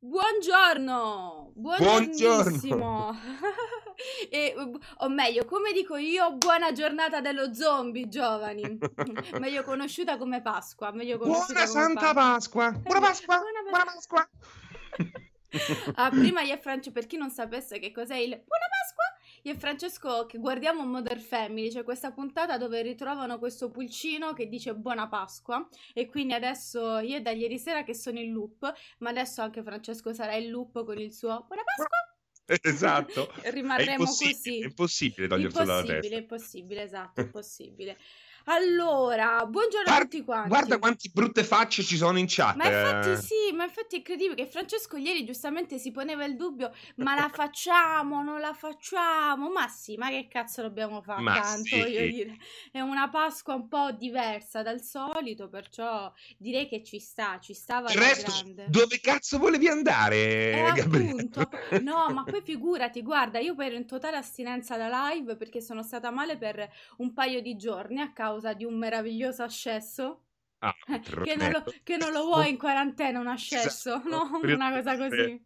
Buongiorno, buongiorno. E, o meglio, come dico io, buona giornata dello zombie, giovani. Meglio conosciuta come Pasqua. Meglio conosciuta buona come Santa Pasqua. Buona Pasqua, buona Pasqua. Ah, prima io e Francesco, per chi non sapesse che cos'è il buona Pasqua, io e Francesco che guardiamo Mother Family, cioè questa puntata dove ritrovano questo pulcino che dice buona Pasqua, e quindi adesso io da ieri sera che sono in loop, ma adesso anche Francesco sarà in loop con il suo buona Pasqua. Esatto. Rimarremo così. È impossibile toglierlo dalla testa. Impossibile, esatto, impossibile. Allora, buongiorno a tutti quanti. Guarda quante brutte facce ci sono in chat. Ma infatti sì, ma infatti è credibile che Francesco ieri giustamente si poneva il dubbio, ma la facciamo, non la facciamo? Ma sì, ma che cazzo dobbiamo fare? Tanto, sì, voglio dire, è una Pasqua un po' diversa dal solito, perciò direi che ci sta, ci stava alla grande. Dove cazzo volevi andare, Gabriele? No, ma poi figurati, guarda, io poi ero in totale astinenza da live perché sono stata male per un paio di giorni a causa di un meraviglioso ascesso. Ah, che non lo vuoi in quarantena un ascesso, esatto, no? Una cosa così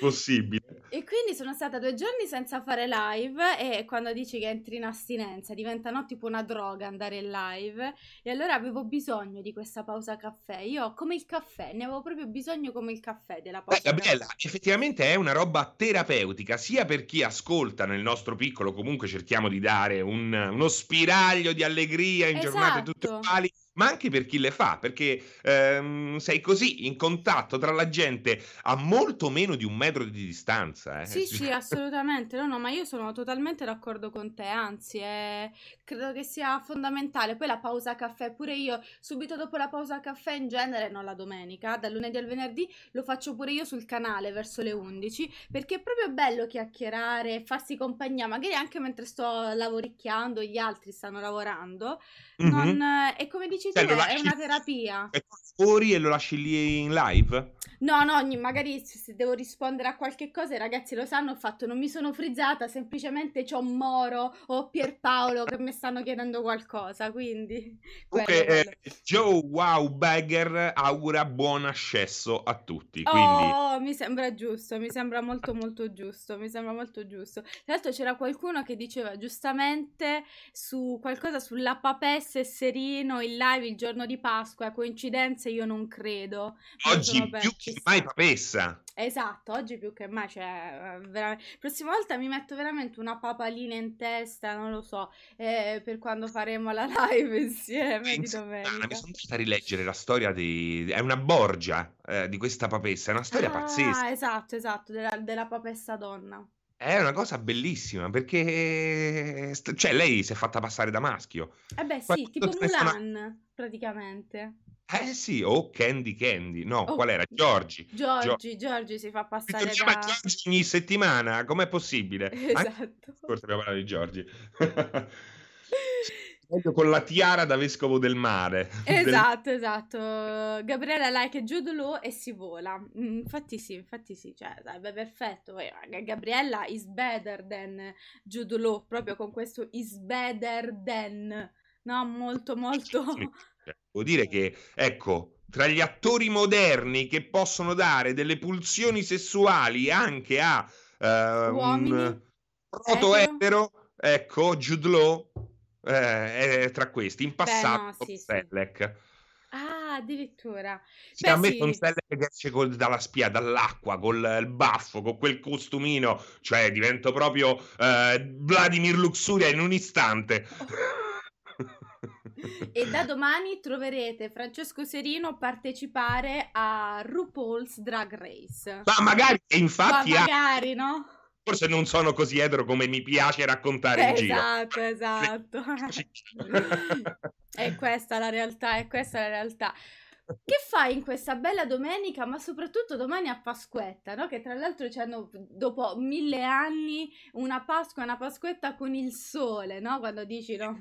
possibile. E quindi sono stata 2 giorni senza fare live, e quando dici che entri in astinenza diventa, no, tipo una droga andare in live, e allora avevo bisogno di questa pausa caffè. Io come il caffè, ne avevo proprio bisogno come il caffè della pausa. Beh, Gabriella, effettivamente è una roba terapeutica, sia per chi ascolta nel nostro piccolo, comunque cerchiamo di dare uno spiraglio di allegria in, esatto, giornate tutte uguali, ma anche per chi le fa, perché sei così in contatto tra la gente a molto meno di 1 metro di distanza. Sì, sì, assolutamente, no, ma io sono totalmente d'accordo con te, anzi credo che sia fondamentale. Poi la pausa caffè, pure io subito dopo la pausa caffè in genere, non la domenica, dal lunedì al venerdì lo faccio pure io sul canale verso le 11, perché è proprio bello chiacchierare, farsi compagnia, magari anche mentre sto lavoricchiando, gli altri stanno lavorando, non, e come dici, cioè, è una terapia. E fuori e lo lasci lì in live? No, magari se devo rispondere a qualche cosa, i ragazzi lo sanno, ho fatto, non mi sono frizzata, semplicemente c'ho Moro o Pierpaolo che mi stanno chiedendo qualcosa, quindi comunque, Joe Wowbagger augura buon ascesso a tutti, quindi... Oh, mi sembra giusto, mi sembra molto molto giusto, mi sembra molto giusto. Tra l'altro c'era qualcuno che diceva giustamente su qualcosa sulla papesse e Serino in live il giorno di Pasqua, coincidenze io non credo. Oggi più che mai papessa. Esatto, oggi più che mai, cioè veramente. Prossima volta mi metto veramente una papalina in testa, non lo so, per quando faremo la live insieme di domenica. Mi sono andata a rileggere la storia di... è una Borgia, di questa papessa, è una storia pazzesca. Esatto, della papessa donna. È una cosa bellissima, perché cioè lei si è fatta passare da maschio. Eh beh, sì, tipo Mulan, praticamente. Eh sì, o Candy. No, qual era? Giorgi si fa passare da... Giorgi ogni settimana, com'è possibile? Esatto. Forse abbiamo parlato di Giorgi. Con la tiara da vescovo del mare. Esatto. Gabriella like Jude Law e si vola. Infatti sì, cioè sarebbe perfetto. Gabriella is better than Jude Law, proprio con questo is better than. No, molto molto. Vuol dire che, ecco, tra gli attori moderni che possono dare delle pulsioni sessuali anche a uomini, un proto-etero, ecco, Jude Law è tra questi. In passato, Selleck. Ah, addirittura. Sì, a me sì. Con Selleck che esce dalla spia, dall'acqua, col il baffo, con quel costumino, cioè divento proprio Vladimir Luxuria in un istante. E da domani troverete Francesco Serino partecipare a RuPaul's Drag Race. Ma magari, infatti... Ma magari, no? Forse non sono così etero come mi piace raccontare in giro. Esatto. È questa la realtà. Che fai in questa bella domenica, ma soprattutto domani a Pasquetta, no? Che tra l'altro c'hanno dopo 1000 anni una Pasqua, una Pasquetta con il sole, no? Quando dici, no?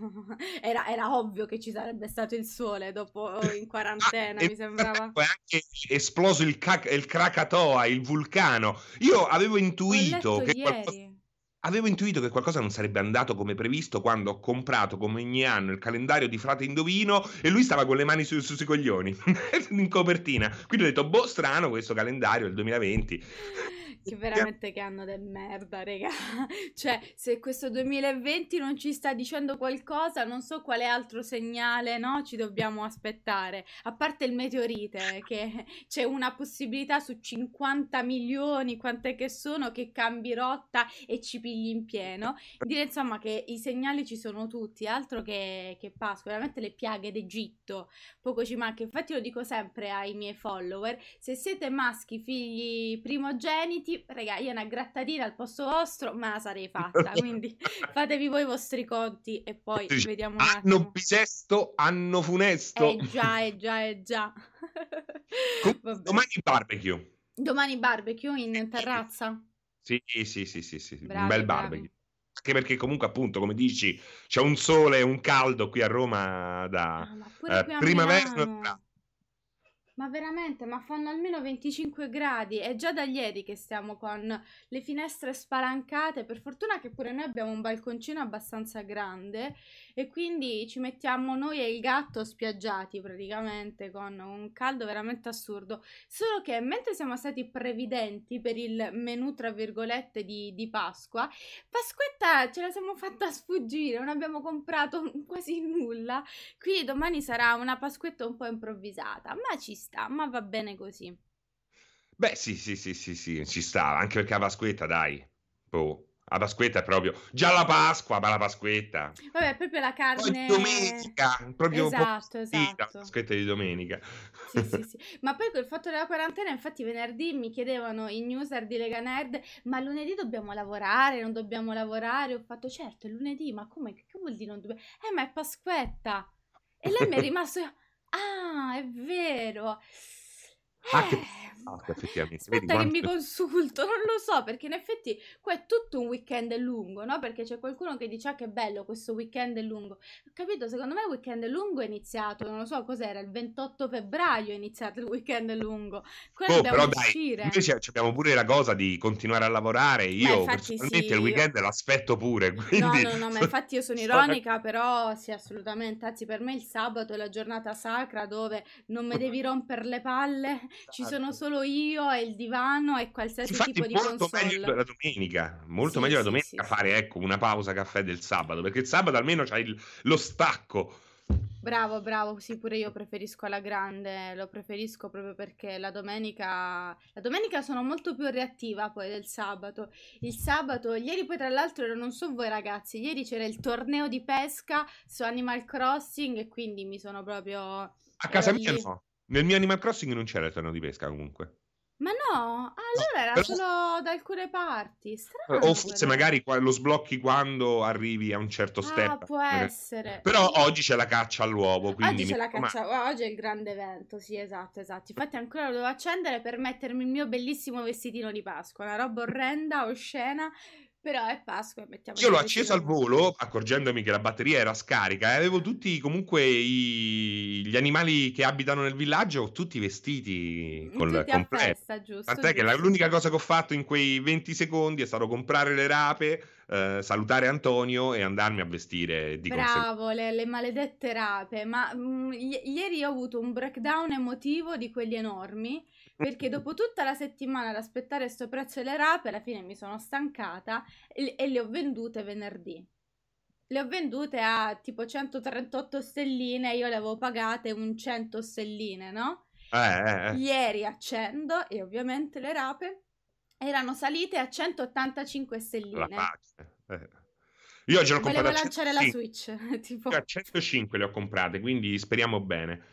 Era ovvio che ci sarebbe stato il sole dopo in quarantena, mi sembrava. Poi è anche esploso il Krakatoa, il vulcano. Io avevo intuito che qualcosa... Avevo intuito che qualcosa non sarebbe andato come previsto quando ho comprato, come ogni anno, il calendario di Frate Indovino e lui stava con le mani sui coglioni, in copertina. Quindi ho detto, boh, strano questo calendario del 2020. Che veramente che anno del merda, raga. Cioè, se questo 2020 non ci sta dicendo qualcosa, non so quale altro segnale, no, ci dobbiamo aspettare. A parte il meteorite, che c'è una possibilità su 50 milioni, quante che sono, che cambi rotta e ci pigli in pieno. Dire, insomma, che i segnali ci sono tutti, altro che Pasqua, veramente le piaghe d'Egitto. Poco ci manca. Infatti lo dico sempre ai miei follower, se siete maschi, figli primogeniti, raga, io una grattatina al posto vostro me la sarei fatta, quindi fatevi voi i vostri conti e poi vediamo un attimo. Anno bisesto, anno funesto. Eh già. Domani barbecue in terrazza. Sì. Bravi, un bel barbecue. Bravi. Anche perché comunque, appunto, come dici, c'è un sole e un caldo qui a Roma da primavera. Ma veramente, ma fanno almeno 25 gradi, è già da ieri che stiamo con le finestre spalancate, per fortuna che pure noi abbiamo un balconcino abbastanza grande e quindi ci mettiamo noi e il gatto spiaggiati praticamente con un caldo veramente assurdo, solo che mentre siamo stati previdenti per il menù tra virgolette di Pasqua, Pasquetta ce la siamo fatta sfuggire, non abbiamo comprato quasi nulla, quindi domani sarà una Pasquetta un po' improvvisata, ma ci sta, ma va bene così. Beh, sì, ci sta, anche perché la Pasquetta, dai, boh, la Pasquetta è proprio già la Pasqua, ma la Pasquetta, vabbè, proprio la carne, poi domenica, proprio esatto. La Pasquetta di domenica, sì. Ma poi col fatto della quarantena, infatti venerdì mi chiedevano i newser di Lega Nerd, ma lunedì dobbiamo lavorare, non dobbiamo lavorare? Ho fatto, certo, è lunedì, ma come, che vuol dire non dobbiamo? Ma è Pasquetta. E lei mi è rimasto ah, è vero. Aspetta che mi consulto, non lo so, perché in effetti qua è tutto un weekend lungo, no? Perché c'è qualcuno che dice, ah, che bello questo weekend lungo. Ho capito, secondo me il weekend lungo è iniziato, non lo so cos'era, il 28 febbraio è iniziato il weekend lungo. Quello dobbiamo uscire. Invece abbiamo pure la cosa di continuare a lavorare, io personalmente sì, il weekend l'aspetto pure, quindi... No, ma infatti io sono ironica, però sì, assolutamente, anzi per me il sabato è la giornata sacra dove non mi devi rompere le palle. Ci sono solo io e il divano e qualsiasi tipo di console. Infatti molto meglio la domenica, molto meglio la domenica fare, ecco, una pausa caffè del sabato, perché il sabato almeno c'hai lo stacco. Bravo, sì, pure io preferisco alla grande, lo preferisco proprio perché la domenica sono molto più reattiva poi del sabato. Il sabato, ieri poi tra l'altro, non so voi ragazzi, ieri c'era il torneo di pesca su Animal Crossing e quindi mi sono proprio... A casa mia no. Nel mio Animal Crossing non c'era il torneo di pesca comunque. Ma no? Allora era però... solo da alcune parti. Strano, o forse magari lo sblocchi quando arrivi a un certo step. Ah, può essere. Però oggi c'è la caccia all'uovo. Quindi oggi c'è la caccia, oggi è il grande evento, sì, esatto. Infatti ancora lo devo accendere per mettermi il mio bellissimo vestitino di Pasqua. Una roba orrenda, oscena. Però è Pasqua, mettiamo. Io l'ho acceso al volo, accorgendomi che la batteria era scarica, e avevo tutti comunque gli animali che abitano nel villaggio, tutti vestiti col completo. Festa, giusto, tant'è giusto. Che l'unica cosa che ho fatto in quei 20 secondi è stato comprare le rape, salutare Antonio e andarmi a vestire di bravo, le maledette rape. Ma ieri ho avuto un breakdown emotivo di quelli enormi, perché dopo tutta la settimana ad aspettare sto prezzo delle rape, alla fine mi sono stancata e le ho vendute venerdì. Le ho vendute a tipo 138 stelline, io le avevo pagate un 100 stelline, no? Ieri accendo e ovviamente le rape erano salite a 185 stelline. Io ce l'ho comprata a 105. Volevo lanciare la Switch. Tipo. A 105 le ho comprate, quindi speriamo bene.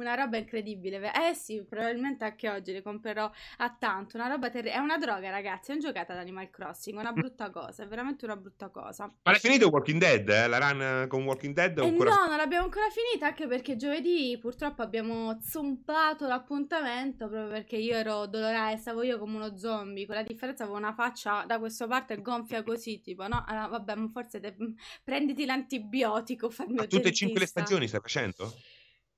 Una roba incredibile, sì, probabilmente anche oggi le comprerò a tanto. Una roba è una droga, ragazzi, è un giocato ad Animal Crossing, una brutta cosa, è veramente una brutta cosa. Ma l'hai finito Walking Dead? La run con Walking Dead? Ancora... No, non l'abbiamo ancora finita, anche perché giovedì purtroppo abbiamo zompato l'appuntamento, proprio perché io ero dolorata e stavo io come uno zombie, con la differenza avevo una faccia da questa parte gonfia così, tipo, no? Allora, vabbè, ma forse prenditi l'antibiotico, fammi. Ma tutte e 5 le stagioni stai facendo?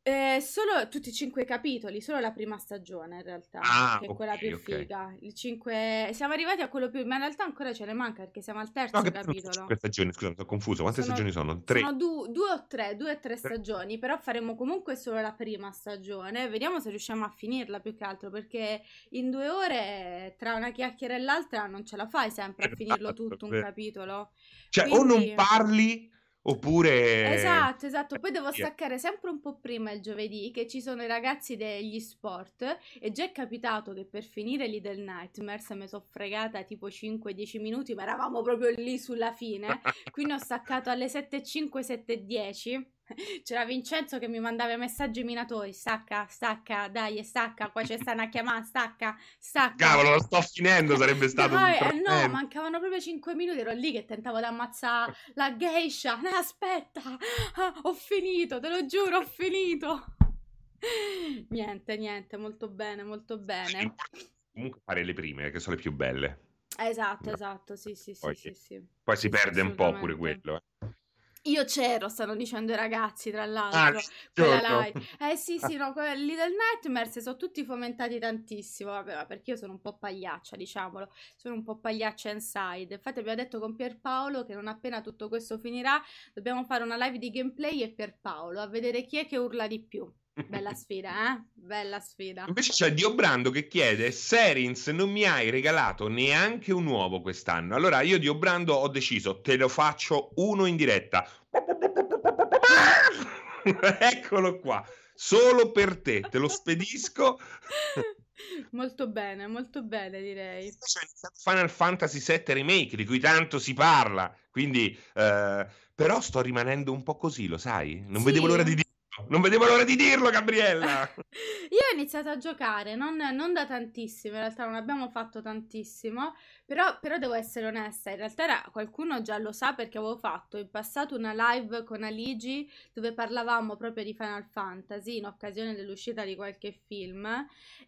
Solo tutti i 5 capitoli, solo la prima stagione in realtà, che è quella più figa. I 5... Siamo arrivati a quello più, ma in realtà ancora ce ne manca perché siamo al terzo capitolo. 5 stagioni, scusa, mi sono confuso. Quante stagioni sono? 3? Sono 2 o 3 stagioni, però faremo comunque solo la prima stagione. Vediamo se riusciamo a finirla più che altro, perché in 2 ore tra una chiacchiera e l'altra non ce la fai sempre a finirlo tutto un capitolo. Cioè, quindi... o non parli... Oppure... Esatto, poi devo staccare sempre un po' prima il giovedì, che ci sono i ragazzi degli sport, e già è capitato che per finire lì del Nightmares mi sono fregata tipo 5-10 minuti, ma eravamo proprio lì sulla fine, quindi ho staccato alle 7:05, 7:10. C'era Vincenzo che mi mandava messaggi minatori: stacca, dai, stacca, qua c'è sta una chiamata, stacca. Cavolo, lo sto finendo, sarebbe stato no, mancavano proprio 5 minuti, ero lì che tentavo di ammazzare la geisha. No, aspetta, ho finito, te lo giuro, ho finito. Niente, molto bene. Sì, comunque fare le prime, che sono le più belle. Esatto, sì. Poi si perde un po' pure quello, Io c'ero, stanno dicendo i ragazzi, tra l'altro. Quelli del Nightmares sono tutti fomentati tantissimo, vabbè, perché io sono un po' pagliaccia, diciamolo, sono un po' pagliaccia inside. Infatti abbiamo detto con Pierpaolo che non appena tutto questo finirà dobbiamo fare una live di gameplay e Pierpaolo a vedere chi è che urla di più. Bella sfida, Bella sfida. Invece c'è Dio Brando che chiede: Serins, non mi hai regalato neanche un uovo quest'anno. Allora io, Dio Brando, ho deciso, te lo faccio uno in diretta. Eccolo qua, solo per te, te lo spedisco. Molto bene direi. Final Fantasy VII Remake, di cui tanto si parla, quindi però sto rimanendo un po' così, lo sai? Non vedevo l'ora di dirlo, Gabriella! Io ho iniziato a giocare, non da tantissimo, in realtà non abbiamo fatto tantissimo, però devo essere onesta, in realtà qualcuno già lo sa perché avevo fatto in passato una live con Aligi dove parlavamo proprio di Final Fantasy in occasione dell'uscita di qualche film,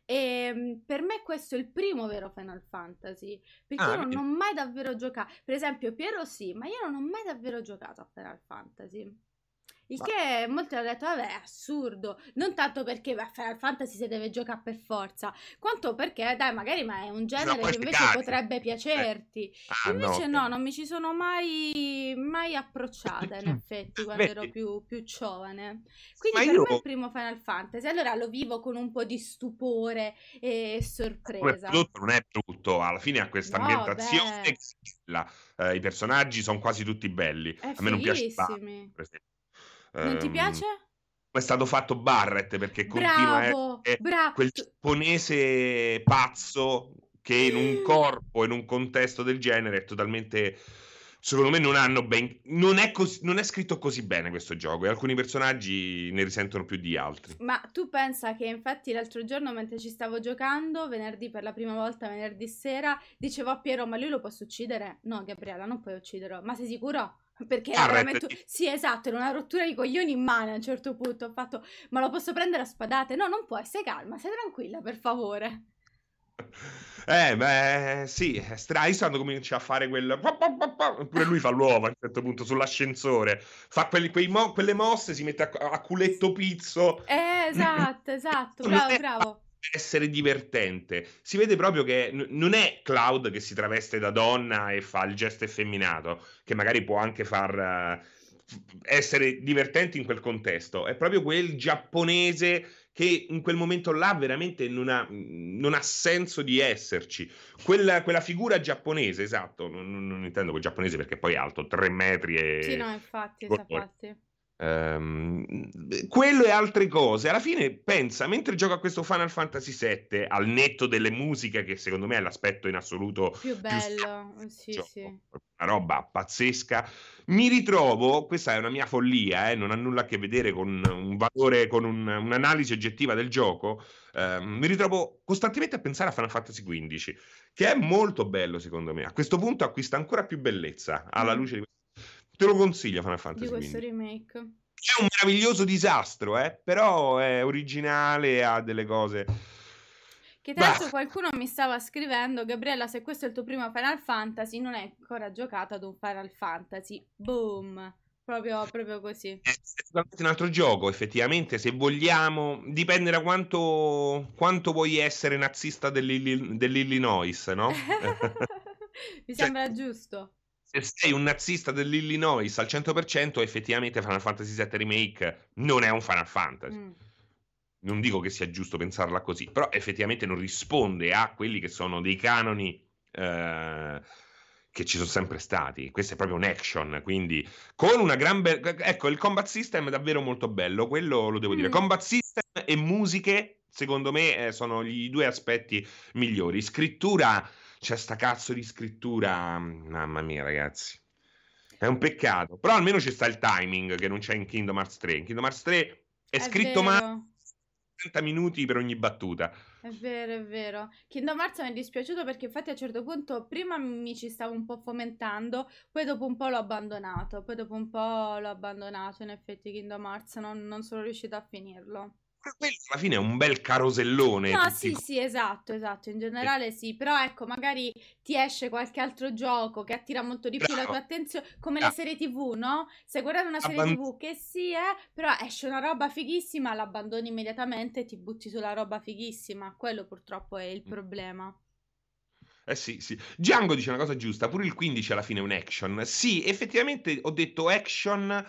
e per me questo è il primo vero Final Fantasy, perché io non ho mai davvero giocato, per esempio Piero sì, ma io non ho mai davvero giocato a Final Fantasy. Il che molti hanno detto, vabbè, è assurdo, non tanto perché Final Fantasy si deve giocare per forza, quanto perché, dai, magari ma è un genere che invece potrebbe piacerti. Invece no, non mi ci sono mai approcciata, in effetti, quando ero più giovane. Quindi per me è il primo Final Fantasy, allora lo vivo con un po' di stupore e sorpresa. Non è brutto, alla fine ha questa ambientazione che è bella. I personaggi sono quasi tutti belli, a me non piace tanto, per esempio. Non ti piace? È stato fatto Barrett perché continua a quel giapponese pazzo che in un corpo, in un contesto del genere è totalmente... Secondo me non hanno ben... non è scritto così bene questo gioco e alcuni personaggi ne risentono più di altri. Ma tu pensa che infatti l'altro giorno mentre ci stavo giocando, venerdì per la prima volta, venerdì sera, dicevo a Piero, ma lui lo posso uccidere? No, Gabriella, non puoi ucciderlo. Ma sei sicuro? Perché veramente... Sì, esatto, era una rottura di coglioni in mano. A un certo punto ho fatto, ma lo posso prendere a spadate? No, non puoi, stai calma, stai tranquilla, per favore. Sì, Streisand comincia a fare quel pure lui fa l'uovo a un certo punto sull'ascensore, fa quelle mosse, si mette a culetto pizzo. Esatto, bravo. Essere divertente, si vede proprio che non è Cloud che si traveste da donna e fa il gesto effeminato, che magari può anche far essere divertente in quel contesto, è proprio quel giapponese che in quel momento là veramente non ha senso di esserci, quella figura giapponese, esatto, non intendo quel giapponese perché poi è alto 3 metri e... Sì, no, infatti. Quello e altre cose. Alla fine pensa, mentre gioco a questo Final Fantasy VII, al netto delle musiche che secondo me è l'aspetto in assoluto più bello, sì. Una roba pazzesca, mi ritrovo, questa è una mia follia, non ha nulla a che vedere con un valore, con un'analisi oggettiva del gioco, mi ritrovo costantemente a pensare a Final Fantasy XV, che è molto bello secondo me, a questo punto acquista ancora più bellezza alla luce di questo. Te lo consiglio Final Fantasy di questo remake. È un meraviglioso disastro, però è originale, ha delle cose che tra l'altro qualcuno mi stava scrivendo: Gabriella, se questo è il tuo primo Final Fantasy non hai ancora giocato ad un Final Fantasy. Boom, Proprio così. È sicuramente un altro gioco, effettivamente, se vogliamo. Dipende da quanto vuoi essere nazista dell'Illinois, no? Mi sembra giusto. Se sei un nazista dell'Illinois al 100%, effettivamente Final Fantasy VII Remake non è un Final Fantasy. Non dico che sia giusto pensarla così, però effettivamente non risponde a quelli che sono dei canoni che ci sono sempre stati. Questo è proprio un action, quindi con una gran ecco, il combat system è davvero molto bello, quello lo devo dire. Combat system e musiche, secondo me, sono i due aspetti migliori. Scrittura, c'è sta cazzo di scrittura, mamma mia ragazzi, è un peccato, però almeno ci sta il timing che non c'è in Kingdom Hearts 3. In Kingdom Hearts 3 è scritto male, 30 minuti per ogni battuta. È vero, è vero. Kingdom Hearts mi è dispiaciuto perché infatti a un certo punto prima mi ci stavo un po' fomentando, poi dopo un po' l'ho abbandonato, in effetti Kingdom Hearts non sono riuscita a finirlo. Quello alla fine è un bel carosellone. No, sì, esatto, in generale sì, però ecco, magari ti esce qualche altro gioco che attira molto di più la tua attenzione, come le serie TV, no? Se guardate una serie TV che però esce una roba fighissima, l'abbandoni immediatamente e ti butti sulla roba fighissima, quello purtroppo è il problema. Sì. Django dice una cosa giusta, pure il 15 alla fine è un action. Sì, effettivamente ho detto action,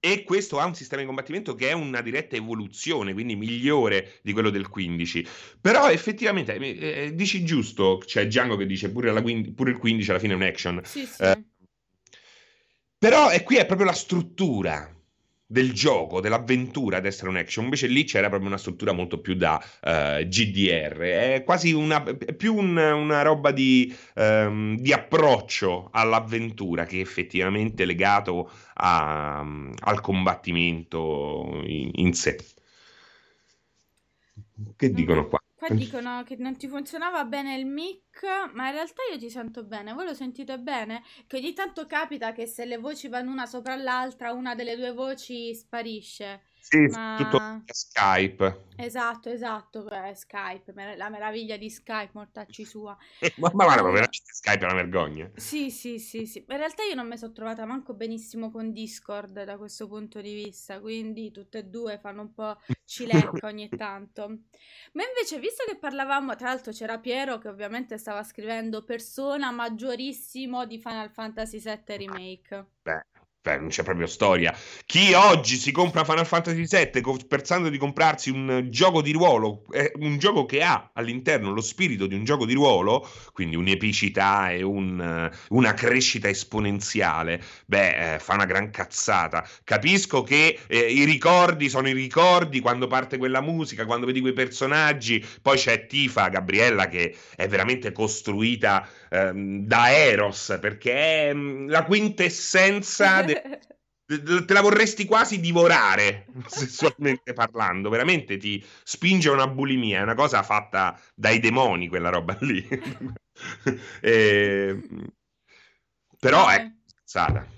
e questo ha un sistema di combattimento che è una diretta evoluzione, quindi migliore di quello del 15. Però effettivamente, dici giusto, c'è Django che dice pure il 15 alla fine è un action. Sì. Però qui è proprio la struttura del gioco, dell'avventura ad essere un action. Invece lì c'era proprio una struttura molto più da GDR. È quasi una roba di approccio all'avventura che è effettivamente legato al combattimento in sé. Che dicono qua? Qua dicono che non ti funzionava bene il mic, ma in realtà io ti sento bene. Voi lo sentite bene? Che ogni tanto capita che se le voci vanno una sopra l'altra, una delle due voci sparisce. Sì, ma... tutto Skype. Esatto, Skype, la meraviglia di Skype, mortacci sua. Ma guarda, veramente Skype è una vergogna. Sì. In realtà io non mi sono trovata manco benissimo con Discord da questo punto di vista, quindi tutte e due fanno un po' cilecca ogni tanto. Ma invece, visto che parlavamo, tra l'altro c'era Piero che ovviamente stava scrivendo persona maggiorissimo di Final Fantasy VII Remake. Beh. Non c'è proprio storia. Chi oggi si compra Final Fantasy VII pensando di comprarsi un gioco di ruolo, un gioco che ha all'interno lo spirito di un gioco di ruolo, quindi un'epicità e una crescita esponenziale, fa una gran cazzata. Capisco che i ricordi sono i ricordi, quando parte quella musica, quando vedi quei personaggi. Poi c'è Tifa, Gabriella, che è veramente costruita da Eros, perché è la quintessenza te la vorresti quasi divorare sessualmente parlando, veramente ti spinge a una bulimia, è una cosa fatta dai demoni quella roba lì. Però è cazzata.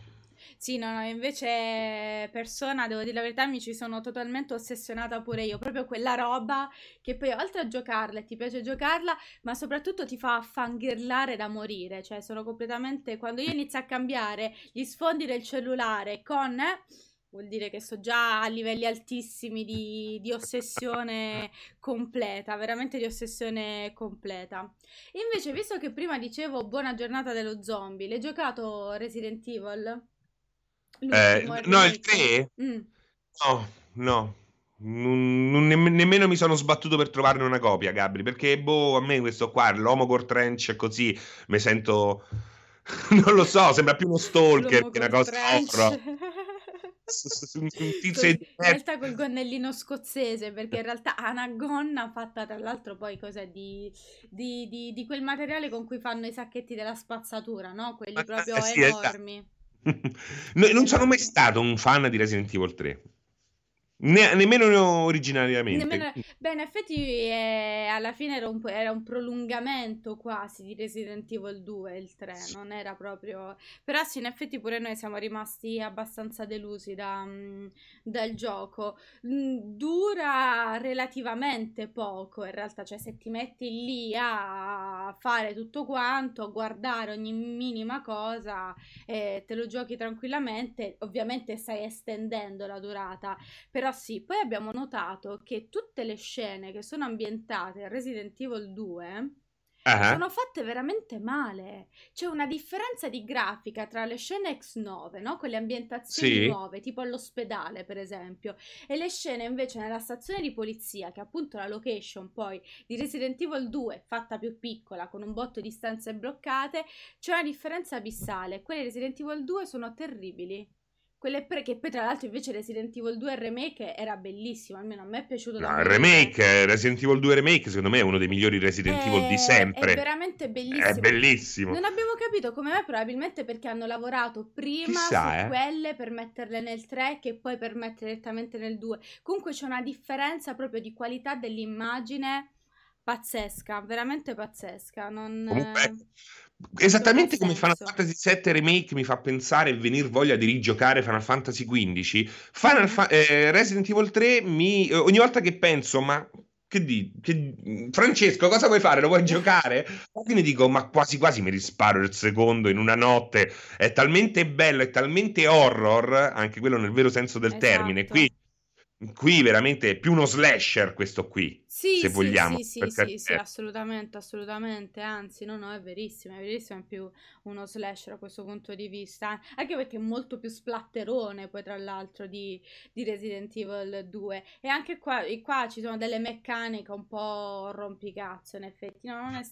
Sì, no, invece Persona, devo dire la verità, mi ci sono totalmente ossessionata pure io, proprio quella roba che poi oltre a giocarla, ti piace giocarla, ma soprattutto ti fa fangirlare da morire, cioè sono completamente, quando io inizio a cambiare gli sfondi del cellulare con... vuol dire che sto già a livelli altissimi di ossessione completa, veramente di ossessione completa. Invece, visto che prima dicevo buona giornata dello zombie, l'hai giocato Resident Evil? No, il 3? No. Nemmeno mi sono sbattuto per trovarne una copia, Gabri, perché a me questo qua, l'Homogore Trench, così mi sento, non lo so, sembra più uno stalker che una cosa offro. In realtà col gonnellino scozzese, perché in realtà ha una gonna fatta, tra l'altro, poi cos'è, di quel materiale con cui fanno i sacchetti della spazzatura, no? Quelli proprio enormi. Non sono mai stato un fan di Resident Evil 3. Nemmeno originariamente. Beh, in effetti alla fine era un prolungamento quasi di Resident Evil 2 il 3, sì. Non era proprio... Però sì, in effetti pure noi siamo rimasti abbastanza delusi dal gioco. Dura relativamente poco, in realtà, cioè se ti metti lì a fare tutto quanto, a guardare ogni minima cosa, te lo giochi tranquillamente, ovviamente stai estendendo la durata, però sì, poi abbiamo notato che tutte le scene che sono ambientate a Resident Evil 2 sono fatte veramente male. C'è una differenza di grafica tra le scene X9, no? Con le ambientazioni nuove, tipo all'ospedale per esempio, e le scene invece nella stazione di polizia, che è appunto la location poi di Resident Evil 2 fatta più piccola, con un botto di stanze bloccate. C'è una differenza abissale. Quelle di Resident Evil 2 sono terribili. Quelle che poi tra l'altro invece Resident Evil 2 Remake era bellissimo, almeno a me è piaciuto. No, il remake, Resident Evil 2 Remake secondo me è uno dei migliori Resident Evil di sempre. È veramente bellissimo. È bellissimo. Non abbiamo capito come mai, probabilmente perché hanno lavorato prima su quelle per metterle nel 3 che poi per mettere direttamente nel 2. Comunque c'è una differenza proprio di qualità dell'immagine pazzesca, veramente pazzesca. Non... Comunque... Esattamente come Final Fantasy VII Remake mi fa pensare e venir voglia di rigiocare Final Fantasy XV. Resident Evil 3 ogni volta che penso, ma Francesco, cosa vuoi fare? Lo vuoi giocare? Alla fine dico, ma quasi quasi mi risparo il secondo in una notte. È talmente bello, è talmente horror, anche quello nel vero senso del termine. Qui veramente è più uno slasher questo qui, se vogliamo. Sì, assolutamente, anzi no, è verissimo, è più uno slasher a questo punto di vista, anche perché è molto più splatterone poi tra l'altro di Resident Evil 2, e anche qua ci sono delle meccaniche un po' rompicazzo in effetti, non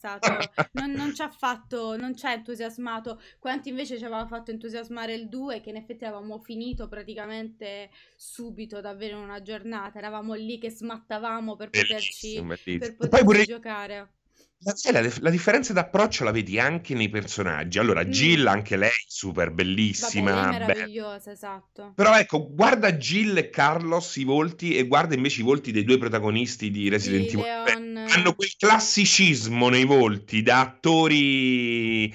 ci ha entusiasmato, quanto invece ci aveva fatto entusiasmare il 2, che in effetti avevamo finito praticamente subito, davvero in una giornata, eravamo lì che smattavamo per poterci giocare. La differenza d'approccio la vedi anche nei personaggi. Allora Jill, anche lei super bellissima, meravigliosa, esatto. Però ecco, guarda Jill e Carlos i volti, e guarda invece i volti dei due protagonisti di Resident Evil. Hanno quel classicismo nei volti da attori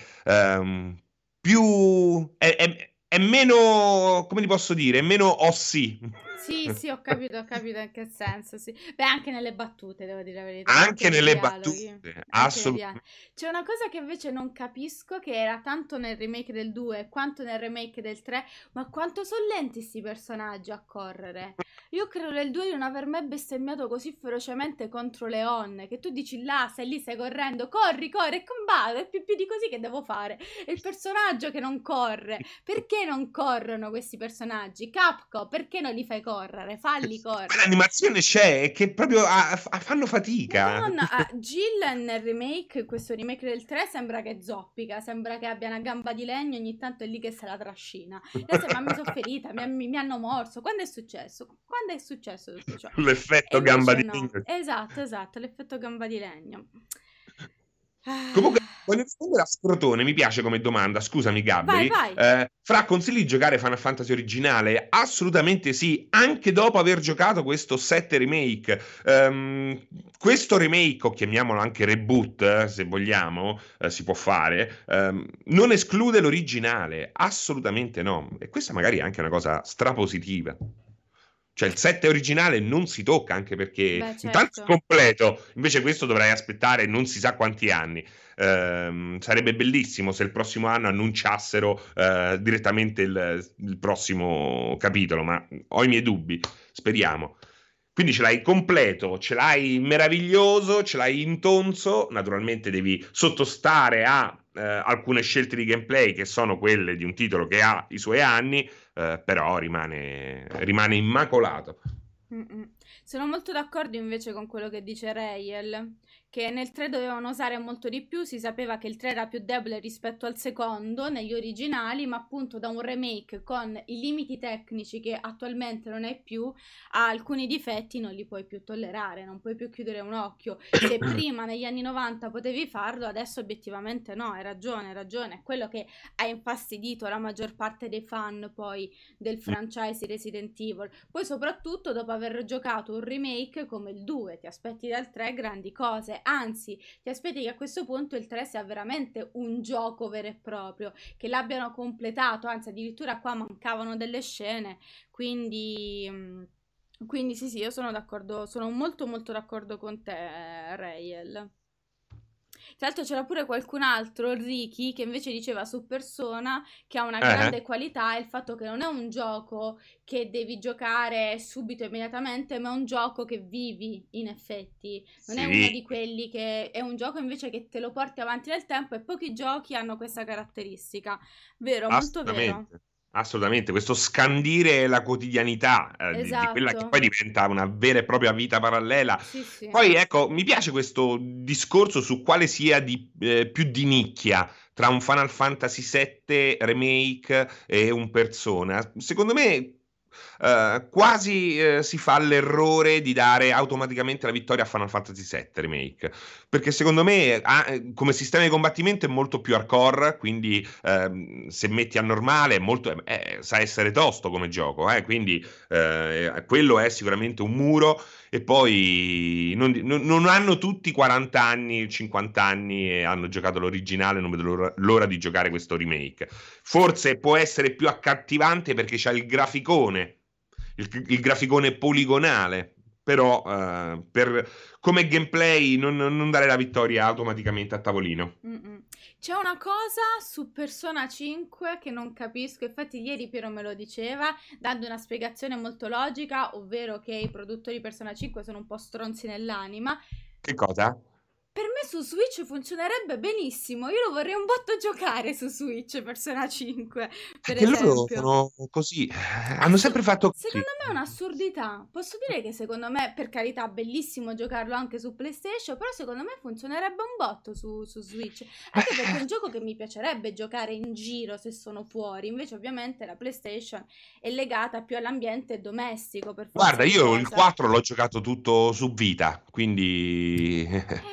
più è meno, come ti posso dire, è meno Sì, ho capito in che senso, sì. Beh, anche nelle battute, devo dire la verità. Anche nelle battute, assolutamente. C'è una cosa che invece non capisco, che era tanto nel remake del 2 quanto nel remake del 3, ma quanto sono lenti questi personaggi a correre. Io credo nel 2 di non aver mai bestemmiato così ferocemente contro Leon, che tu dici là, sei lì, stai correndo, corri, combattere, più di così che devo fare. E il personaggio che non corre. Perché non corrono questi personaggi? Capcom, perché non li fai correre, falli correre. L'animazione c'è, che proprio fanno fatica. Madonna, Jill nel remake, questo remake del 3, sembra che zoppica, sembra che abbia una gamba di legno, ogni tanto è lì che se la trascina. Ma mi sono ferita, mi hanno morso. Quando è successo tutto ciò? L'effetto invece gamba di legno. Esatto, l'effetto gamba di legno. Comunque voglio rispondere a Sprotone, mi piace come domanda, scusami Gabri. Vai. Fra, consigli di giocare Final Fantasy originale? Assolutamente sì, anche dopo aver giocato questo 7 remake. Questo remake, o chiamiamolo anche reboot se vogliamo, si può fare, non esclude l'originale, assolutamente no, e questa magari è anche una cosa strapositiva. Cioè il 7 originale non si tocca, anche perché intanto è completo, invece questo dovrai aspettare non si sa quanti anni. Sarebbe bellissimo se il prossimo anno annunciassero direttamente il prossimo capitolo, ma ho i miei dubbi, speriamo. Quindi ce l'hai completo, ce l'hai meraviglioso, ce l'hai intonso, naturalmente devi sottostare a alcune scelte di gameplay che sono quelle di un titolo che ha i suoi anni, però rimane immacolato. Sono molto d'accordo invece con quello che dice Rayel, che nel 3 dovevano usare molto di più. Si sapeva che il 3 era più debole rispetto al secondo negli originali, ma appunto da un remake con i limiti tecnici che attualmente non hai più, a alcuni difetti non li puoi più tollerare, non puoi più chiudere un occhio. Se prima negli anni 90 potevi farlo, adesso obiettivamente no. Hai ragione, è quello che ha infastidito la maggior parte dei fan poi del franchise Resident Evil. Poi soprattutto dopo aver giocato un remake come il 2, ti aspetti dal 3 grandi cose, anzi ti aspetti che a questo punto il 3 sia veramente un gioco vero e proprio, che l'abbiano completato, anzi addirittura qua mancavano delle scene, quindi sì, io sono d'accordo, sono molto molto d'accordo con te, Rayel. Tra l'altro c'era pure qualcun altro, Ricky, che invece diceva su Persona che ha una grande qualità, è il fatto che non è un gioco che devi giocare subito immediatamente, ma è un gioco che vivi in effetti, non sì. È uno di quelli che è un gioco invece che te lo porti avanti nel tempo, e pochi giochi hanno questa caratteristica, vero? Molto vero. Assolutamente, questo scandire la quotidianità, esatto. Di quella che poi diventa una vera e propria vita parallela. Sì. Poi ecco, mi piace questo discorso su quale sia più di nicchia tra un Final Fantasy VII Remake e un Persona. Secondo me quasi si fa l'errore di dare automaticamente la vittoria a Final Fantasy VII Remake, perché secondo me come sistema di combattimento è molto più hardcore, quindi se metti a normale molto, sa essere tosto come gioco, quindi quello è sicuramente un muro. E poi non hanno tutti 40 anni, 50 anni e hanno giocato l'originale, non vedo l'ora di giocare questo remake. Forse può essere più accattivante perché c'ha il graficone, il graficone poligonale, però come gameplay non dare la vittoria automaticamente a tavolino. Mm-mm. C'è una cosa su Persona 5 che non capisco, infatti ieri Piero me lo diceva dando una spiegazione molto logica, ovvero che i produttori di Persona 5 sono un po' stronzi nell'anima. Che cosa? Per me su Switch funzionerebbe benissimo, io lo vorrei un botto giocare su Switch, Persona 5 per esempio. Loro sono così, hanno sempre fatto così. Secondo me è un'assurdità, posso dire che secondo me, per carità, bellissimo giocarlo anche su PlayStation, però secondo me funzionerebbe un botto su Switch, anche perché è un gioco che mi piacerebbe giocare in giro se sono fuori, invece ovviamente la PlayStation è legata più all'ambiente domestico. Per guarda, io il 4 l'ho giocato tutto su Vita, quindi...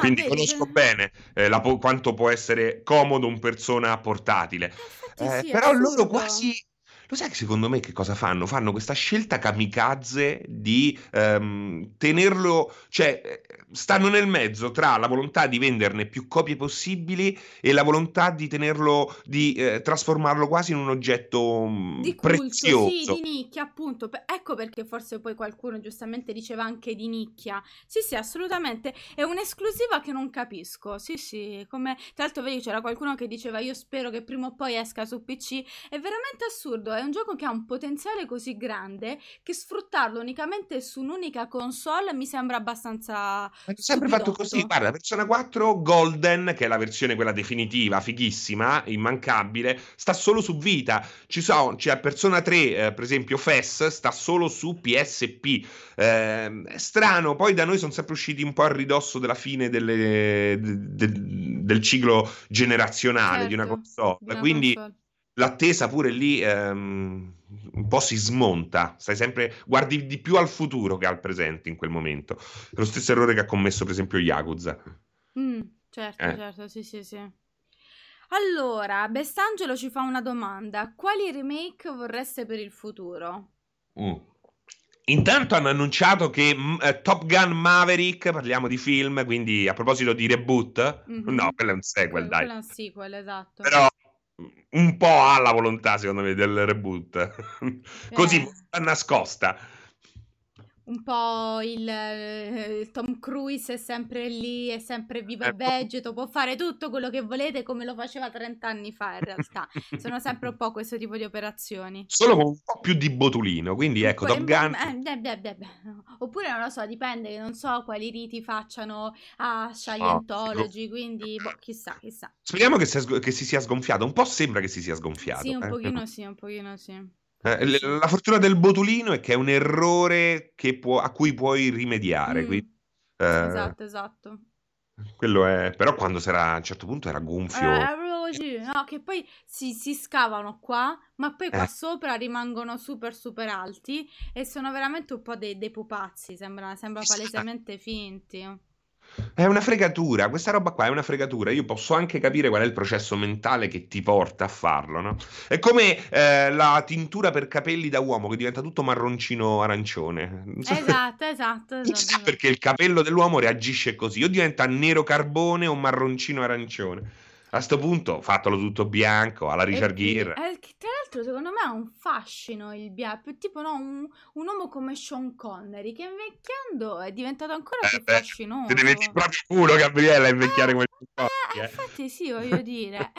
Quindi conosco bene quanto può essere comodo un Persona portatile. Sì, però loro quasi... Lo sai che secondo me che cosa fanno? Fanno questa scelta kamikaze di tenerlo... Cioè, stanno nel mezzo tra la volontà di venderne più copie possibili e la volontà di tenerlo, di trasformarlo quasi in un oggetto di culto, prezioso. Sì, di nicchia, appunto. Ecco perché forse poi qualcuno giustamente diceva anche di nicchia. Sì, assolutamente. È un'esclusiva che non capisco. Sì, come... Tra l'altro, vedi, c'era qualcuno che diceva io spero che prima o poi esca su PC. È veramente assurdo. È un gioco che ha un potenziale così grande che sfruttarlo unicamente su un'unica console mi sembra abbastanza sempre fatto così. Guarda, Persona 4 Golden, che è la versione quella definitiva, fighissima, immancabile, sta solo su Vita. C'è Persona 3, per esempio FES, sta solo su PSP. È strano, poi da noi sono sempre usciti un po' a ridosso della fine del ciclo generazionale, certo, di una console, quindi l'attesa pure lì un po' si smonta, guardi di più al futuro che al presente in quel momento. È lo stesso errore che ha commesso per esempio Yakuza. Certo, sì. Allora, Bestangelo ci fa una domanda: quali remake vorreste per il futuro? Intanto hanno annunciato che Top Gun Maverick, parliamo di film, quindi a proposito di reboot, no, quello è un sequel, dai. Quello è un sequel, esatto. Però un po' alla volontà, secondo me, del reboot. Così, nascosta. Un po' il Tom Cruise è sempre lì, è sempre vivo e vegeto, può fare tutto quello che volete come lo faceva 30 anni fa in realtà. Sono sempre un po' questo tipo di operazioni. Solo con un po' più di botulino, quindi ecco, Top Gun... Oppure non lo so, dipende, che non so quali riti facciano a Scientology, quindi chissà. Speriamo che si sia sgonfiato, un po' sembra che si sia sgonfiato. Sì, un pochino sì. La fortuna del botulino è che è un errore a cui puoi rimediare. Quindi, esatto. Quello è, però quando sarà, a un certo punto era gonfio. Proprio così, no? Che poi si scavano qua, ma poi qua sopra rimangono super super alti e sono veramente un po' dei pupazzi, sembra palesemente finti. È una fregatura, questa roba qua è una fregatura. Io posso anche capire qual è il processo mentale che ti porta a farlo, no? È come la tintura per capelli da uomo che diventa tutto marroncino arancione. Esatto. Perché il capello dell'uomo reagisce così, o diventa nero carbone o marroncino arancione. A sto punto fatelo tutto bianco alla Richard Gere. Tra l'altro secondo me ha un fascino il bianco, tipo un uomo come Sean Connery che invecchiando è diventato ancora più fascinoso. Ti diventi proprio culo, Gabriella, a invecchiare quel po'. Infatti sì, voglio dire.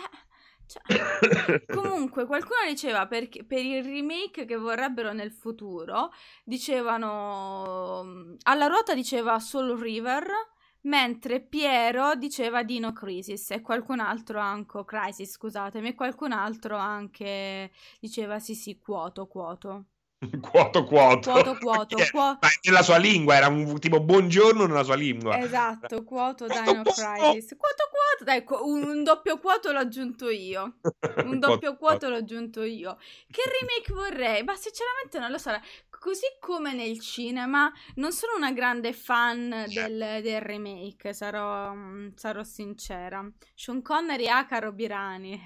Cioè, comunque qualcuno diceva per il remake che vorrebbero nel futuro, dicevano alla ruota diceva solo River, mentre Piero diceva Dino Crisis e qualcun altro anche Crisis, scusatemi, e qualcun altro anche diceva sì Quoto. Ma nella sua lingua era un tipo buongiorno nella sua lingua. Esatto, Quoto Dino Crisis. Quoto, dai, un doppio quoto l'ho aggiunto io. Un doppio quoto l'ho aggiunto io. Che remake vorrei? Ma sinceramente non lo so. Così come nel cinema, non sono una grande fan del remake, sarò sincera. Sean Connery Caro Birani.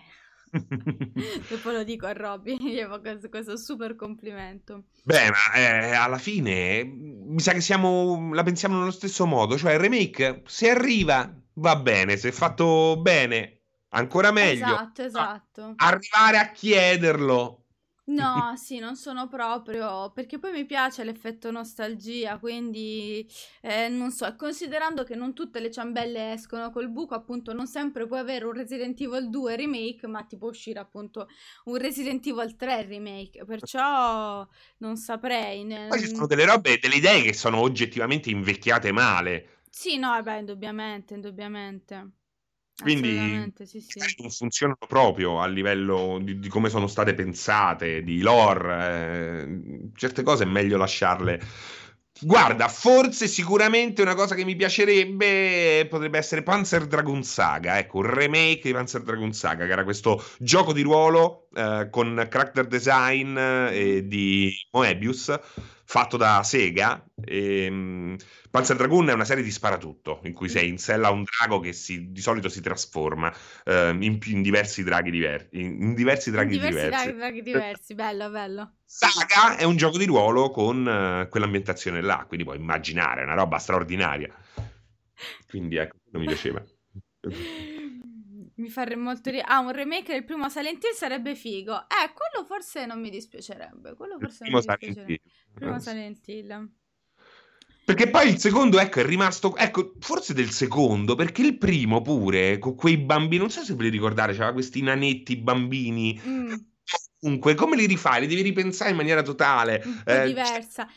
Dopo lo dico a Robby, gli ho questo super complimento. Beh, ma alla fine mi sa che la pensiamo nello stesso modo, cioè il remake se arriva va bene, se è fatto bene ancora meglio. Esatto. Arrivare a chiederlo. No, sì, non sono proprio, perché poi mi piace l'effetto nostalgia, quindi non so, considerando che non tutte le ciambelle escono col buco, appunto non sempre puoi avere un Resident Evil 2 remake, ma ti può uscire appunto un Resident Evil 3 remake, perciò non saprei. Poi ci sono delle robe, delle idee che sono oggettivamente invecchiate male. Sì, no, vabbè, indubbiamente. Quindi sì. Non funzionano proprio a livello di come sono state pensate, di lore, certe cose è meglio lasciarle. Guarda, forse sicuramente una cosa che mi piacerebbe potrebbe essere Panzer Dragoon Saga, ecco, un remake di Panzer Dragoon Saga, che era questo gioco di ruolo con character design di Moebius, fatto da Sega. Panzer Dragoon è una serie di sparatutto in cui sei in sella a un drago che di solito si trasforma in diversi draghi diversi. In diversi draghi diversi. Bello. Saga è un gioco di ruolo con quell'ambientazione là, quindi puoi immaginare, è una roba straordinaria. Quindi ecco, non mi piaceva. Mi fa molto un remake del primo Silent Hill sarebbe figo. Quello forse non mi dispiacerebbe. Silent Hill. Perché poi il secondo, è rimasto... forse del secondo, perché il primo pure, con quei bambini... Non so se ve li ricordate, c'era questi nanetti bambini... Comunque, come li rifai? Li devi ripensare in maniera totale. Diversa.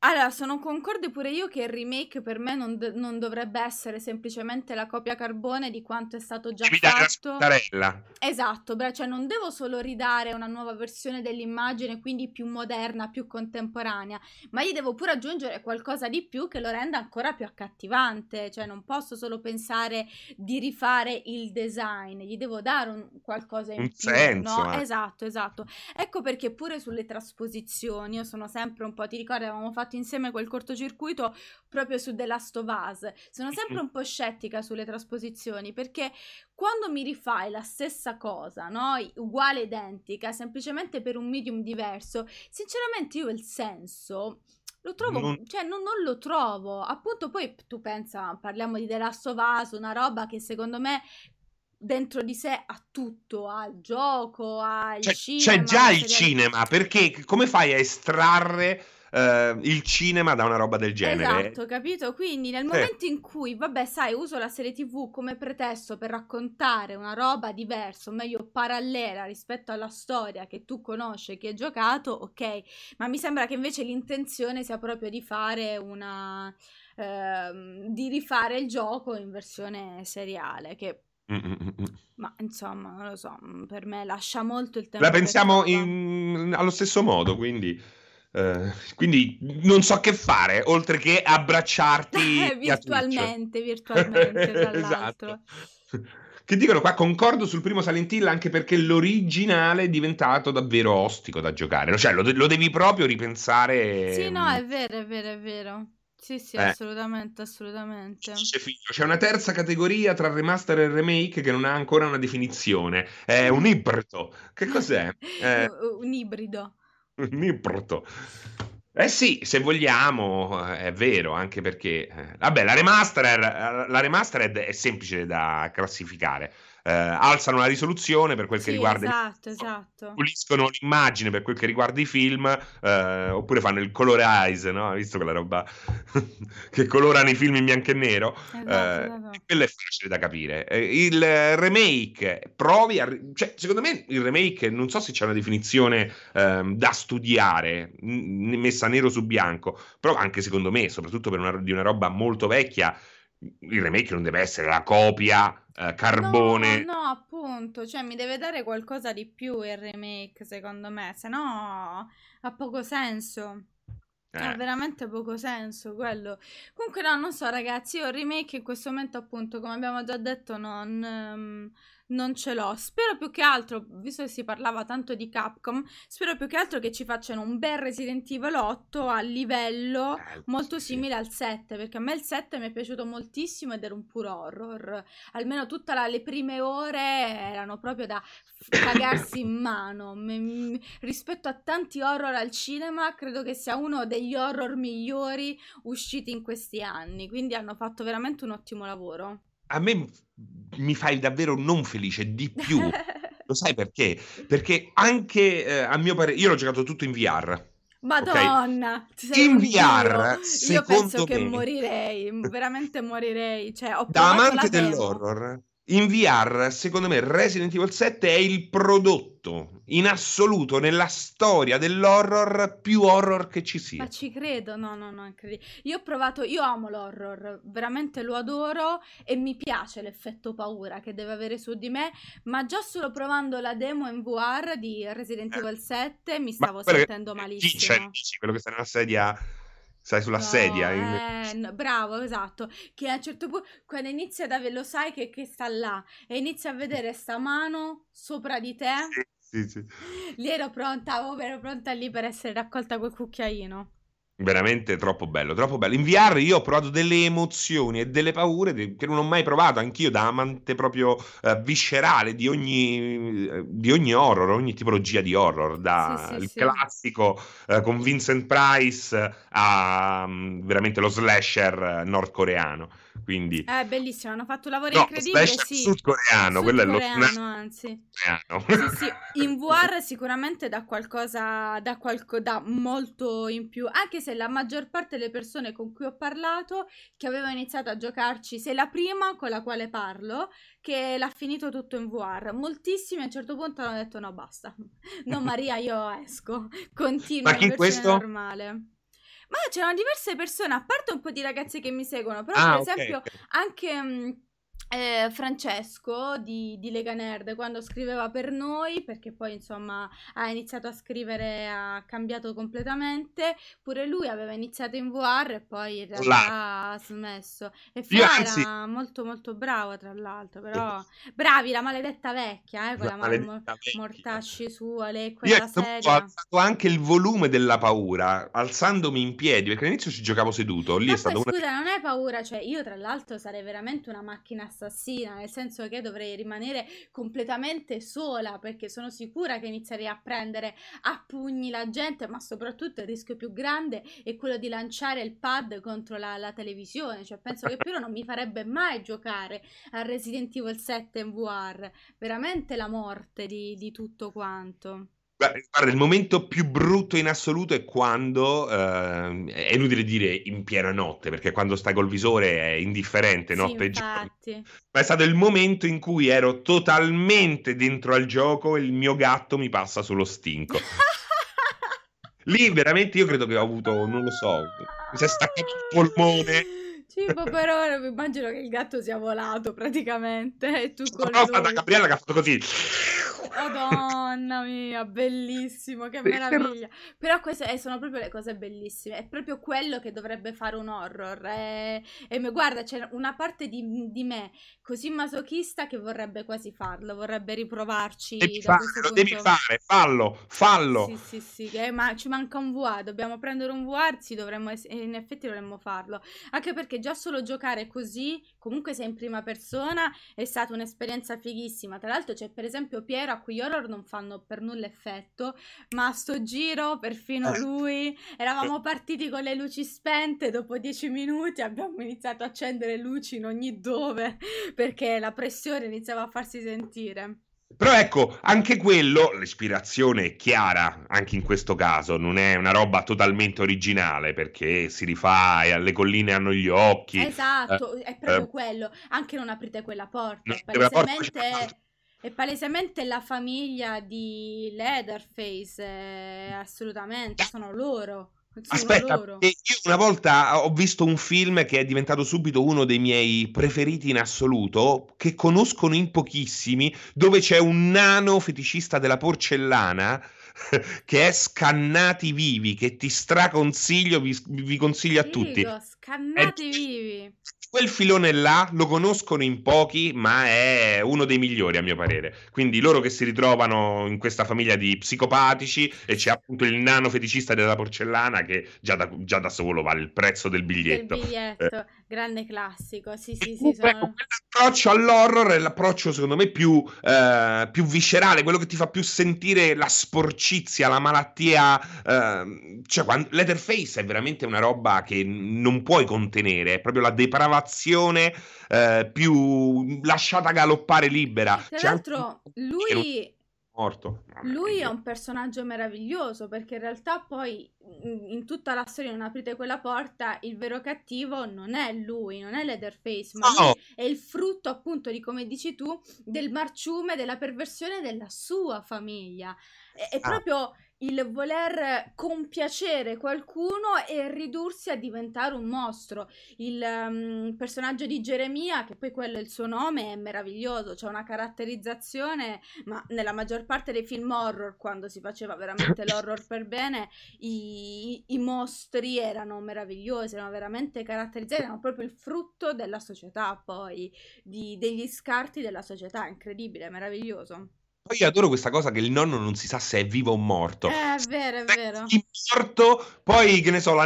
Allora, sono concorde pure io che il remake per me non dovrebbe essere semplicemente la copia carbone di quanto è stato già fatto. Esatto, cioè non devo solo ridare una nuova versione dell'immagine, quindi più moderna, più contemporanea, ma gli devo pure aggiungere qualcosa di più che lo renda ancora più accattivante, cioè non posso solo pensare di rifare il design, gli devo dare qualcosa in più, senso, no? Esatto. Ecco perché pure sulle trasposizioni io sono sempre un po', ti ricordi, avevamo fatto insieme quel cortocircuito proprio su The Last of Us. Sono sempre un po' scettica sulle trasposizioni, perché quando mi rifai la stessa cosa, no? Uguale, identica, semplicemente per un medium diverso, sinceramente io il senso lo trovo, non lo trovo. Appunto, poi tu pensa, parliamo di The Last of Us, una roba che secondo me dentro di sé ha tutto, ha il gioco, ha il cinema. C'è già il cinema, perché come fai a estrarre il cinema da una roba del genere? Esatto, capito? Quindi nel momento in cui, uso la serie TV come pretesto per raccontare una roba diversa, o meglio parallela rispetto alla storia che tu conosci, che hai giocato, ok, ma mi sembra che invece l'intenzione sia proprio di fare di rifare il gioco in versione seriale, che ma insomma, non lo so, per me lascia molto il tempo. La pensiamo allo stesso modo, quindi Quindi non so che fare oltre che abbracciarti virtualmente tra l'altro. Esatto. Che dicono qua, concordo sul primo Silent Hill anche perché l'originale è diventato davvero ostico da giocare, cioè lo devi proprio ripensare. Sì, no, è vero. Sì, assolutamente. C'è una terza categoria tra il remaster e il remake che non ha ancora una definizione. È un ibrido. Che cos'è? Un ibrido. Eh sì, se vogliamo, è vero, anche perché... Vabbè, la remastered è semplice da classificare. Alzano la risoluzione per quel che riguarda esatto. Puliscono l'immagine per quel che riguarda i film, oppure fanno il color eyes, no? Visto quella roba che colorano i film in bianco e nero, esatto. Quello è facile da capire. Il remake cioè, secondo me il remake non so se c'è una definizione da studiare messa nero su bianco, però anche secondo me, soprattutto per una roba molto vecchia, il remake non deve essere la copia carbone. No, appunto, cioè mi deve dare qualcosa di più il remake, secondo me, se no ha poco senso. Ha veramente poco senso quello. Comunque no, non so ragazzi, io il remake in questo momento, appunto, come abbiamo già detto, non ce l'ho. Spero più che altro, visto che si parlava tanto di Capcom, spero più che altro che ci facciano un bel Resident Evil 8 a livello molto simile al 7, perché a me il 7 mi è piaciuto moltissimo ed era un puro horror, almeno tutte le prime ore erano proprio da pagarsi in mano. Rispetto a tanti horror al cinema, credo che sia uno degli horror migliori usciti in questi anni, quindi hanno fatto veramente un ottimo lavoro. A me mi fai davvero non felice di più, lo sai perché? Perché anche a mio parere, io l'ho giocato tutto in VR. Madonna, okay? In VR, secondo me, io penso che morirei, cioè, ho da amante dell'horror. In VR, secondo me, Resident Evil 7 è il prodotto in assoluto nella storia dell'horror più horror che ci sia. Ma ci credo, no, io ho provato, io amo l'horror, veramente lo adoro e mi piace l'effetto paura che deve avere su di me, ma già solo provando la demo in VR di Resident Evil 7 mi stavo sentendo malissimo. Dici quello che sta nella sedia... Sai sulla sedia. Bravo, esatto. Che a un certo punto, quando inizia ad avere, lo sai che sta là, e inizia a vedere sta mano sopra di te. Sì. Lì ero pronta lì per essere raccolta col cucchiaino. Veramente troppo bello. In VR io ho provato delle emozioni e delle paure che non ho mai provato, anch'io da amante proprio viscerale di ogni horror, ogni tipologia di horror, dal classico con Vincent Price a veramente lo slasher nordcoreano. Quindi è bellissimo, hanno fatto un lavoro incredibile. Sudcoreano, quello è lo sudcoreano. Sì, in VR sicuramente dà qualcosa, dà molto in più, anche se la maggior parte delle persone con cui ho parlato che aveva iniziato a giocarci, sei la prima con la quale parlo che l'ha finito tutto in VR, moltissimi a un certo punto hanno detto no, basta, no Maria, io esco, continua in versione normale. Ma c'erano diverse persone, a parte un po' di ragazzi che mi seguono, però per esempio anche Francesco di Lega Nerd, quando scriveva per noi, perché poi insomma ha iniziato a scrivere, ha cambiato completamente, pure lui aveva iniziato in VR e poi in realtà ha smesso. E era molto molto bravo, tra l'altro, però bravi, la maledetta vecchia, con la mano mortacci sua, lei quella sedia. Ho alzato anche il volume della paura, alzandomi in piedi, perché all'inizio ci giocavo seduto, lì è stato una... Scusa, non è paura, cioè io tra l'altro sarei veramente una macchina assassina, nel senso che dovrei rimanere completamente sola, perché sono sicura che inizierei a prendere a pugni la gente, ma soprattutto il rischio più grande è quello di lanciare il pad contro la televisione, cioè penso che Piero non mi farebbe mai giocare a Resident Evil 7 in VR, veramente la morte di tutto quanto. Guarda, il momento più brutto in assoluto è quando è inutile dire in piena notte, perché quando stai col visore è indifferente notte e giorno, ma è stato il momento in cui ero totalmente dentro al gioco e il mio gatto mi passa sullo stinco. Lì veramente io credo che ho avuto, non lo so, mi si è staccato il polmone. Sì, però immagino che il gatto sia volato praticamente e tu con lui... da Gabriella che ha fatto così Madonna mia, bellissimo, che meraviglia. Però queste sono proprio le cose bellissime. È proprio quello che dovrebbe fare un horror. E guarda, c'è una parte di me così masochista che vorrebbe quasi farlo, vorrebbe riprovarci. Devi farlo. Sì, sì, sì, ma ci manca un VR, dobbiamo prendere un VR, sì, dovremmo, in effetti dovremmo farlo. Anche perché già solo giocare così, comunque sei in prima persona, è stata un'esperienza fighissima. Tra l'altro c'è per esempio Piero, a cui horror non fanno per nulla effetto, ma a sto giro perfino lui, eravamo partiti con le luci spente, dopo 10 minuti abbiamo iniziato a accendere luci in ogni dove perché la pressione iniziava a farsi sentire. Però ecco, anche quello, l'ispirazione è chiara, anche in questo caso non è una roba totalmente originale perché si rifà e alle colline hanno gli occhi. Esatto, è proprio quello, anche non aprite quella porta, no, è palesemente la famiglia di Leatherface, assolutamente, sono loro. Aspetta, io una volta ho visto un film che è diventato subito uno dei miei preferiti in assoluto, che conoscono in pochissimi, dove c'è un nano feticista della porcellana che è Scannati Vivi, che ti straconsiglio, vi consiglio a tutti. Scannati Vivi. Quel filone là lo conoscono in pochi, ma è uno dei migliori a mio parere. Quindi loro che si ritrovano in questa famiglia di psicopatici e c'è appunto il nano feticista della porcellana che già da solo vale il prezzo del biglietto. Il biglietto, grande classico. Sì, sì, sì. L'approccio all'horror è l'approccio secondo me più viscerale, quello che ti fa più sentire la sporcizia, la malattia. Cioè, quando Leatherface è veramente una roba che non puoi contenere, è proprio la depravazione più lasciata galoppare libera. Tra l'altro lui morto. Lui è un personaggio meraviglioso perché in realtà poi in tutta la storia Non aprite quella porta il vero cattivo non è lui, non è Leatherface, ma lui è il frutto appunto di, come dici tu, del marciume, della perversione della sua famiglia. È proprio il voler compiacere qualcuno e ridursi a diventare un mostro. Il personaggio di Geremia, che poi quello è il suo nome, è meraviglioso, c'è una caratterizzazione, ma nella maggior parte dei film horror, quando si faceva veramente l'horror per bene, i mostri erano meravigliosi, erano veramente caratterizzati, erano proprio il frutto della società, poi degli scarti della società. Incredibile, meraviglioso. Poi io adoro questa cosa che il nonno non si sa se è vivo o morto. È vero, è vero. È morto, poi che ne so,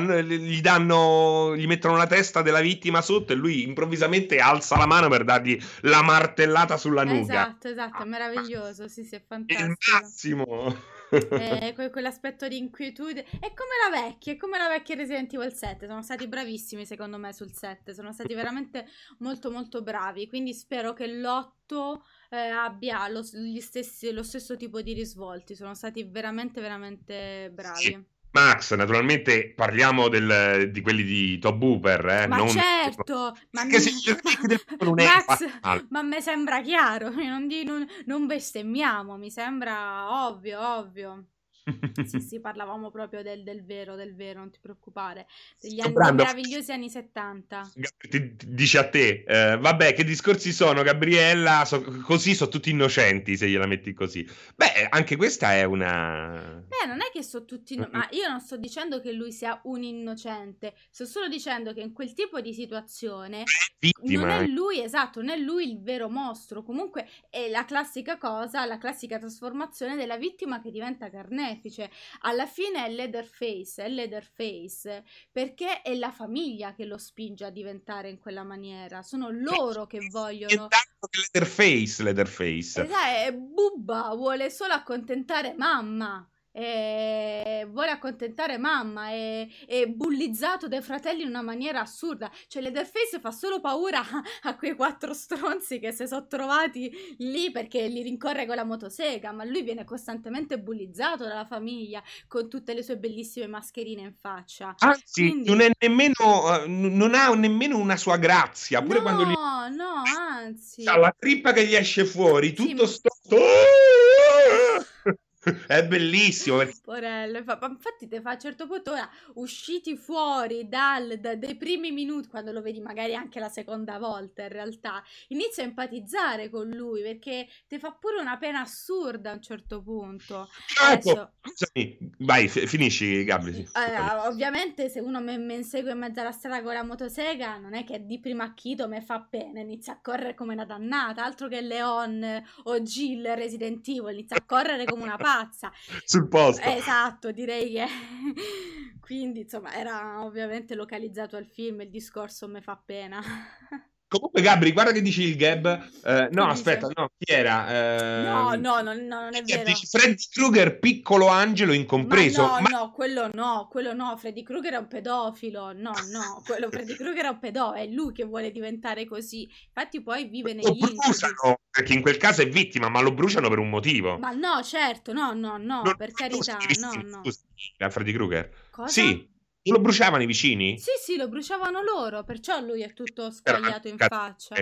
gli mettono la testa della vittima sotto e lui improvvisamente alza la mano per dargli la martellata sulla nuca. Esatto, è meraviglioso, sì, è fantastico. È il massimo. Quell'aspetto di inquietudine. È come la vecchia Resident Evil 7. Sono stati bravissimi secondo me sul 7. Sono stati veramente molto molto bravi. Quindi spero che l'8 abbia lo stesso tipo di risvolti. Sono stati veramente veramente bravi. Sì. Max, naturalmente parliamo di quelli di Tob Hooper, ma non... certo, ma che Max, ma mi sembra chiaro, non bestemmiamo, mi sembra ovvio. Sì, parlavamo proprio del vero, non ti preoccupare, degli anni meravigliosi anni 70. Dice a te, vabbè, che discorsi sono, Gabriella, così sono tutti innocenti se gliela metti così. Beh, anche questa è una... non è che sono tutti... ma io non sto dicendo che lui sia un innocente, sto solo dicendo che in quel tipo di situazione non è lui il vero mostro. Comunque è la classica trasformazione della vittima che diventa carne. Alla fine è Leatherface perché è la famiglia che lo spinge a diventare in quella maniera, sono loro che vogliono. Leatherface. Esatto, Bubba vuole solo accontentare mamma. È bullizzato dai fratelli in una maniera assurda. Cioè Leatherface fa solo paura a quei 4 stronzi che si sono trovati lì perché li rincorre con la motosega, ma lui viene costantemente bullizzato dalla famiglia con tutte le sue bellissime mascherine in faccia. Anzi, quindi... non ha nemmeno una sua grazia, pure quando gli... no, anzi, la trippa che gli esce fuori, tutto sto È bellissimo perché... Porello, infatti te fa a un certo punto, ora, usciti fuori dai primi minuti, quando lo vedi magari anche la seconda volta, in realtà inizia a empatizzare con lui, perché te fa pure una pena assurda a un certo punto. Adesso... vai, finisci Gabri. Sì. Allora, ovviamente se uno mi insegue in mezzo alla strada con la motosega, non è che di primo acchito mi fa pena, inizia a correre come una dannata, altro che Leon o Jill Resident Evil, inizia a correre come una pazza sul posto. Esatto, direi che quindi insomma era ovviamente localizzato al film il discorso, me fa pena. Comunque Gabri, guarda che dici il Gab, no aspetta, dice? No, chi era? No, non è vero. Dici Freddy Krueger, piccolo angelo incompreso. No, quello no, Freddy Krueger è un pedofilo, no, quello Freddy Krueger è un pedofilo, è lui che vuole diventare così, infatti poi vive negli incubus. Perché in quel caso è vittima, ma lo bruciano per un motivo. Ma no, certo, no, non per carità, no. Era Freddy Krueger? Cosa? Sì. Lo bruciavano i vicini? Sì, lo bruciavano loro, perciò lui è tutto scagliato in faccia.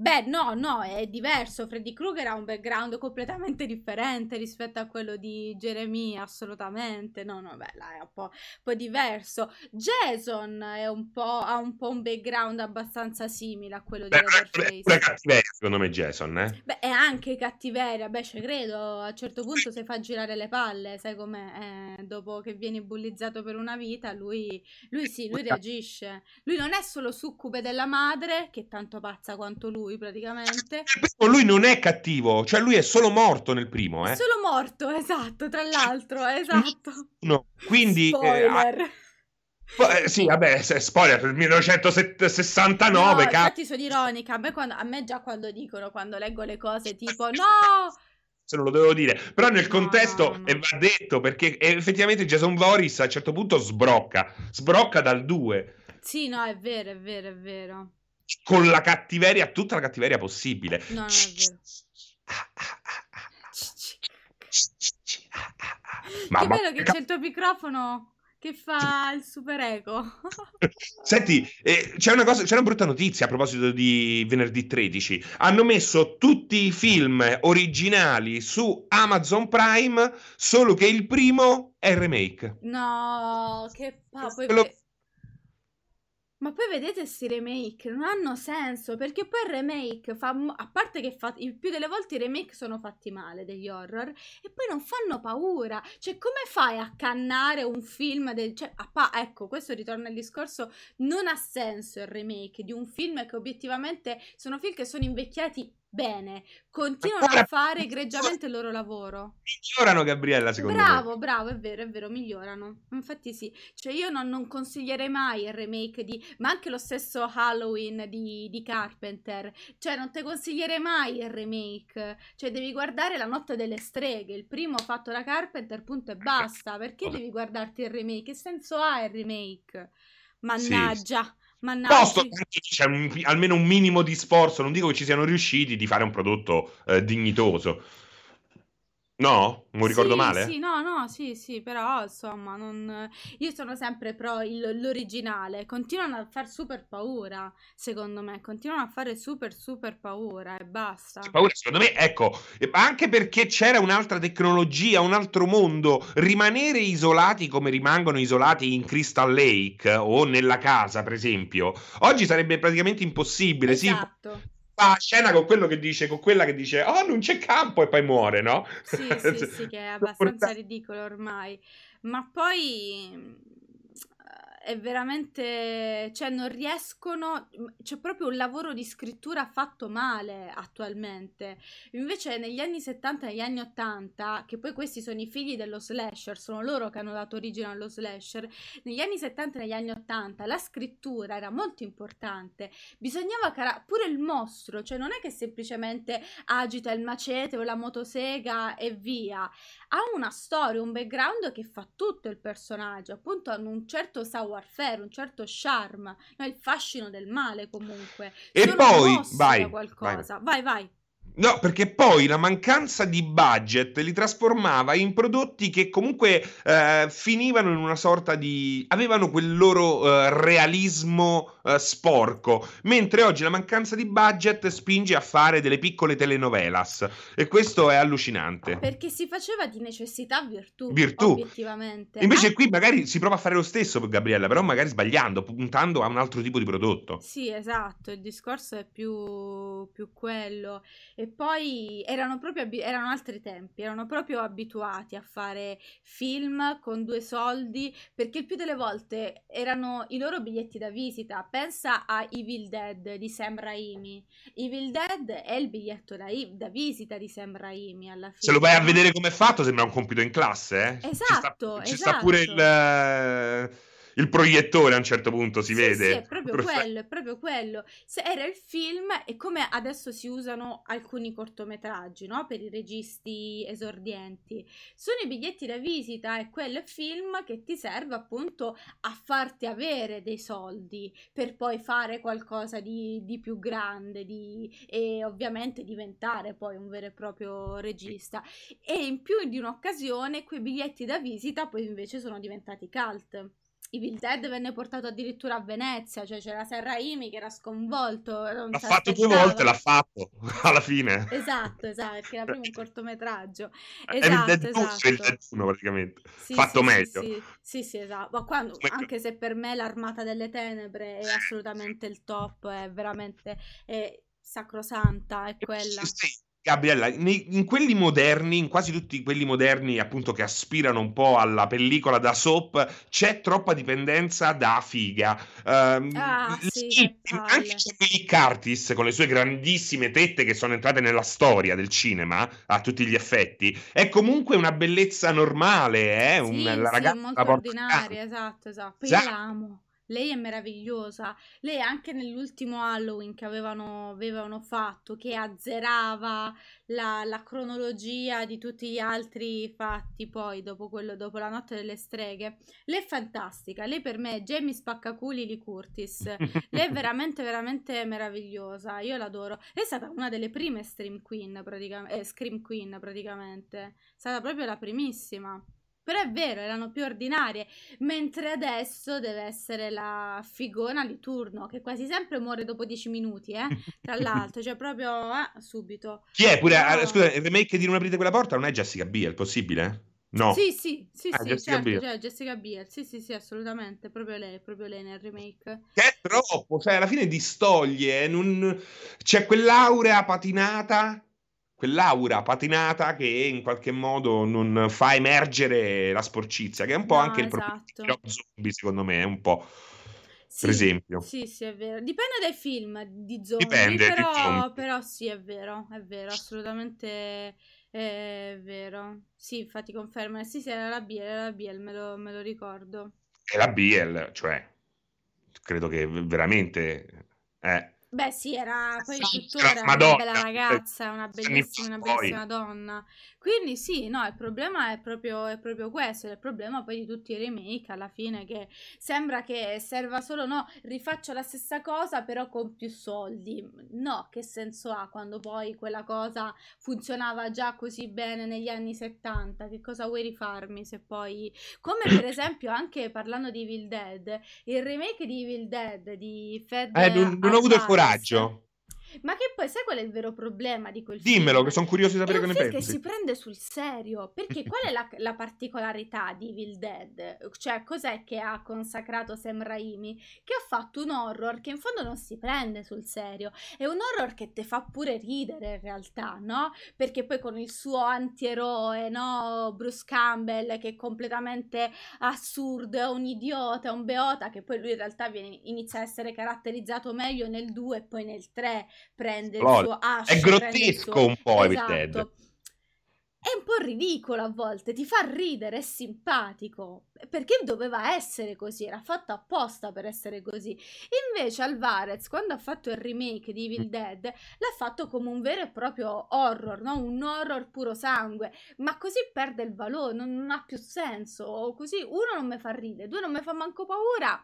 Beh, no, è diverso. Freddy Krueger ha un background completamente differente rispetto a quello di Jeremy, assolutamente. No, beh, là è un po' diverso. Jason ha un po' un background abbastanza simile a quello di Leatherface. È cattiveria, secondo me, Jason, eh? Beh, è anche cattiveria, beh, ci credo. A un certo punto si fa girare le palle, sai com'è? Dopo che vieni bullizzato per una vita, lui reagisce. Lui non è solo succube della madre, che è tanto pazza quanto lui, praticamente. Lui non è cattivo, cioè lui è solo morto nel primo, eh? È solo morto, esatto, tra l'altro, esatto. No, quindi spoiler. Sì, vabbè, spoiler del 1969. No, infatti sono ironica, a me già quando dicono, quando leggo le cose tipo no, se non lo devo dire, però nel contesto no. Va detto, perché effettivamente Jason Voorhees a un certo punto sbrocca dal 2. Sì, no, è vero. Con la cattiveria, tutta la cattiveria possibile. No, non è vero. Che bello che c'è il tuo microfono che fa il super eco. Senti, c'è una brutta notizia a proposito di venerdì 13. Hanno messo tutti i film originali su Amazon Prime, solo che il primo è il remake. No, che ma poi vedete questi remake, non hanno senso, perché poi il remake a parte che il più delle volte i remake sono fatti male degli horror, e poi non fanno paura, cioè come fai a cannare un film ecco, questo ritorna al discorso, non ha senso il remake di un film che obiettivamente sono film che sono invecchiati bene, continuano a fare egregiamente il loro lavoro. Migliorano, Gabriella, secondo me. Bravo, è vero, migliorano. Infatti sì, cioè io non consiglierei mai il remake ma anche lo stesso Halloween di Carpenter, cioè non te consiglierei mai il remake, cioè devi guardare La Notte delle Streghe, il primo fatto da Carpenter, punto e basta, perché devi guardarti il remake? Che senso ha il remake? Mannaggia! Sì. Posto che c'è almeno un minimo di sforzo, non dico che ci siano riusciti, di fare un prodotto dignitoso. No? Non ricordo male? Sì, sì, però insomma io sono sempre pro l'originale. Continuano a far super paura, secondo me, continuano a fare super paura e basta. Paura, secondo me, ecco, anche perché c'era un'altra tecnologia, un altro mondo. Rimanere isolati come rimangono isolati in Crystal Lake o nella casa, per esempio, oggi sarebbe praticamente impossibile. Esatto. Sì. Fa scena con quello che dice, con quella che dice "oh, non c'è campo" e poi muore, no? Sì, che è abbastanza ridicolo ormai. Ma poi è veramente, cioè non riescono, c'è proprio un lavoro di scrittura fatto male attualmente. Invece negli anni 70 e negli anni 80, che poi questi sono i figli dello slasher, sono loro che hanno dato origine allo slasher, negli anni 70 e negli anni 80 la scrittura era molto importante, bisognava pure il mostro, cioè non è che semplicemente agita il macete o la motosega e via, ha una storia, un background che fa tutto il personaggio, appunto hanno un certo savoir-faire, un certo charme, no, il fascino del male comunque. E sono poi, vai, da qualcosa. Vai. No, perché poi la mancanza di budget li trasformava in prodotti che comunque finivano in una sorta di... avevano quel loro realismo sporco, mentre oggi la mancanza di budget spinge a fare delle piccole telenovelas, e questo è allucinante. Perché si faceva di necessità virtù. Obiettivamente. Invece qui magari si prova a fare lo stesso, Gabriella, però magari sbagliando, puntando a un altro tipo di prodotto. Sì, esatto, il discorso è più quello. E poi erano altri tempi, erano proprio abituati a fare film con 2 soldi, perché il più delle volte erano i loro biglietti da visita. Pensa a Evil Dead di Sam Raimi. Evil Dead è il biglietto da visita di Sam Raimi, alla fine. Se lo vai a vedere come è fatto sembra un compito in classe, eh? Esatto, ci sta pure il proiettore, a un certo punto si vede. Sì, è proprio quello. Se era il film, e come adesso si usano alcuni cortometraggi, no? Per i registi esordienti. Sono i biglietti da visita e quel film che ti serve appunto a farti avere dei soldi per poi fare qualcosa di più grande e ovviamente diventare poi un vero e proprio regista. E in più di un'occasione quei biglietti da visita poi invece sono diventati cult. Evil Dead venne portato addirittura a Venezia, cioè c'era Sam Raimi che era sconvolto. L'ha fatto 2 volte, l'ha fatto alla fine. Esatto, perché era prima un cortometraggio. Evil Dead 2, il Dead 1 praticamente, sì, fatto sì, meglio. Sì, esatto, ma quando, anche se per me l'Armata delle Tenebre è assolutamente il top, è veramente è sacrosanta, è quella. Sì. Gabriella, in quelli moderni, in quasi tutti quelli moderni appunto che aspirano un po' alla pellicola da soap, c'è troppa dipendenza da figa. Anche Emily Curtis con le sue grandissime tette che sono entrate nella storia del cinema a tutti gli effetti, è comunque una bellezza normale, eh? La ragazza molto ordinaria, esatto. Io la amo. Lei è meravigliosa, lei anche nell'ultimo Halloween che avevano fatto, che azzerava la cronologia di tutti gli altri fatti poi dopo la notte delle streghe. Lei è fantastica, lei per me è Jamie Spaccaculi di Curtis, lei è veramente veramente meravigliosa, io l'adoro. Lei è stata una delle prime Scream Queen praticamente, è stata proprio la primissima. Però è vero, erano più ordinarie, mentre adesso deve essere la figona di turno, che quasi sempre muore dopo 10 minuti, tra l'altro, cioè proprio subito. Chi è? Pure, però... scusa, il remake di Non aprite quella porta non è Jessica Biel, possibile? No. Sì, Jessica Biel, sì, assolutamente, proprio lei nel remake. Che è troppo, cioè alla fine distoglie, c'è quell'aura patinata che in qualche modo non fa emergere la sporcizia, che è un po' anche il problema di zombie, secondo me, è un po'. Sì, per esempio. Sì, è vero. Dipende dai film di zombie, però sì, è vero, assolutamente è vero. Sì, infatti conferma, sì, era la Biel, me lo ricordo. È la Biel, cioè, credo che veramente... Beh sì, era poi tuttora una bella ragazza, una bellissima donna. Quindi sì, no, il problema è proprio questo, è il problema poi di tutti i remake alla fine, che sembra che serva solo, no, rifaccio la stessa cosa però con più soldi. No, che senso ha quando poi quella cosa funzionava già così bene negli anni 70? Che cosa vuoi rifarmi se poi... Come per esempio, anche parlando di Evil Dead, il remake di Evil Dead di Fed... non ho avuto il coraggio. Ma che poi, sai qual è il vero problema di quel film? Dimmelo, che sono curioso di sapere che ne pensi. Perché si prende sul serio, perché qual è la particolarità di Evil Dead? Cioè, cos'è che ha consacrato Sam Raimi? Che ha fatto un horror che in fondo non si prende sul serio, è un horror che te fa pure ridere in realtà, no? Perché poi con il suo antieroe, no? Bruce Campbell, che è completamente assurdo, è un idiota, è un beota, che poi lui in realtà inizia a essere caratterizzato meglio nel 2 e poi nel 3 prende il suo ascio, è grottesco un po', esatto. Evil Dead è un po' ridicolo a volte, ti fa ridere, è simpatico, perché doveva essere così, era fatto apposta per essere così. Invece Alvarez, quando ha fatto il remake di Evil Dead, l'ha fatto come un vero e proprio horror, no? Un horror puro sangue, ma così perde il valore, non ha più senso. Così, uno, non mi fa ridere, 2, non mi fa manco paura,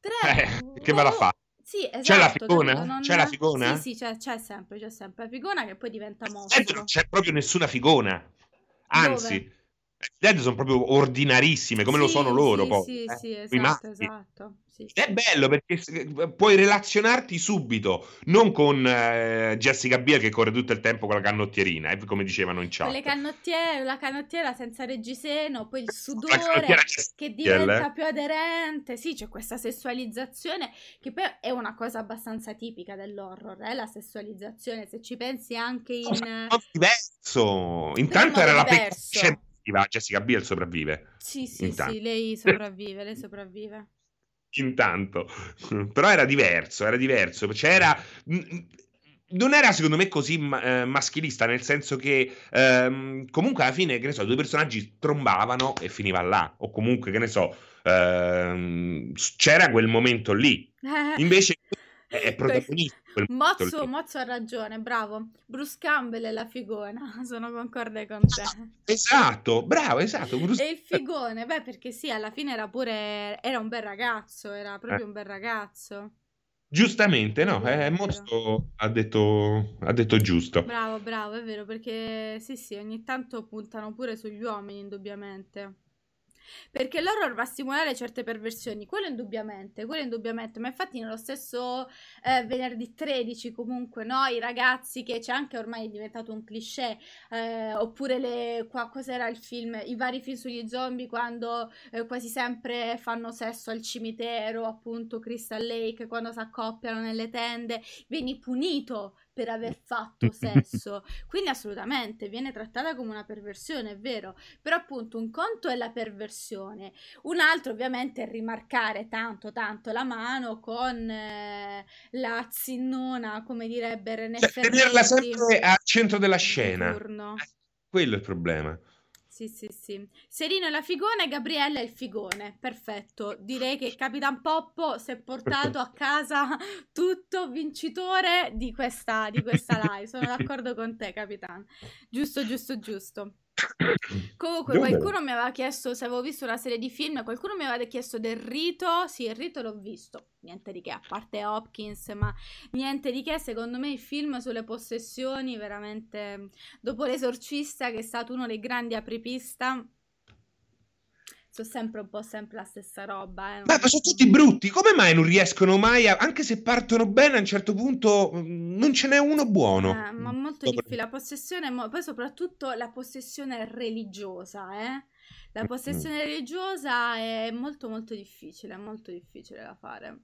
3, che me la fa. Sì, esatto. C'è la figona? Non... C'è la figona? Sì, sì, c'è sempre la figona che poi diventa mostro. Non c'è proprio nessuna figona. Anzi, le Dead sono proprio ordinarissime, come sì, lo sono loro. Sì, poi. Sì, esatto. Sì. È bello perché puoi relazionarti subito, non con Jessica Biel che corre tutto il tempo con la canottiera, come dicevano in chat. La canottiera senza reggiseno, poi il sudore che diventa più aderente. Sì, c'è questa sessualizzazione che poi è una cosa abbastanza tipica dell'horror, la sessualizzazione, se ci pensi anche in... diverso. Intanto era la peccatrice, Jessica Biel sopravvive. Sì, lei sopravvive. Intanto, però era diverso, c'era, non era secondo me così maschilista, nel senso che comunque alla fine, che ne so, due personaggi trombavano e finiva là, o comunque, che ne so, c'era quel momento lì, invece è protagonista. Mozzo ha ragione, bravo. Bruce Campbell è la figona, sono concorde con te. Esatto, bravo. Bruce... E il figone, perché sì, alla fine era un bel ragazzo, era proprio un bel ragazzo. Giustamente, no, Mozzo ha detto giusto. Bravo, è vero, perché sì, ogni tanto puntano pure sugli uomini, indubbiamente. Perché l'horror va a stimolare certe perversioni, quello indubbiamente, ma infatti nello stesso venerdì 13 comunque, no, i ragazzi, che c'è anche ormai è diventato un cliché, oppure cos'era il film, i vari film sugli zombie, quando quasi sempre fanno sesso al cimitero, appunto Crystal Lake, quando si accoppiano nelle tende, vieni punito per aver fatto sesso, quindi assolutamente viene trattata come una perversione, è vero, però appunto un conto è la perversione, un altro ovviamente è rimarcare tanto la mano con la zinnona, come direbbe René Ferretti, tenerla sempre al centro della scena, quello è il problema. Sì. Serino è la figona e Gabriella è il figone, perfetto. Direi che Capitan Poppo si è portato a casa tutto vincitore di questa live. Sono d'accordo con te, Capitan. Giusto. Comunque qualcuno mi aveva chiesto se avevo visto una serie di film, qualcuno mi aveva chiesto del rito. Sì, il rito l'ho visto, niente di che, a parte Hopkins, ma niente di che. Secondo me il film sulle possessioni, veramente, dopo l'Esorcista, che è stato uno dei grandi apripista, sono sempre un po' sempre la stessa roba. Ma sono tutti brutti, come mai non riescono mai anche se partono bene, a un certo punto non ce n'è uno buono, ma molto difficile. La possessione, poi soprattutto la possessione religiosa, la possessione religiosa è molto difficile da fare,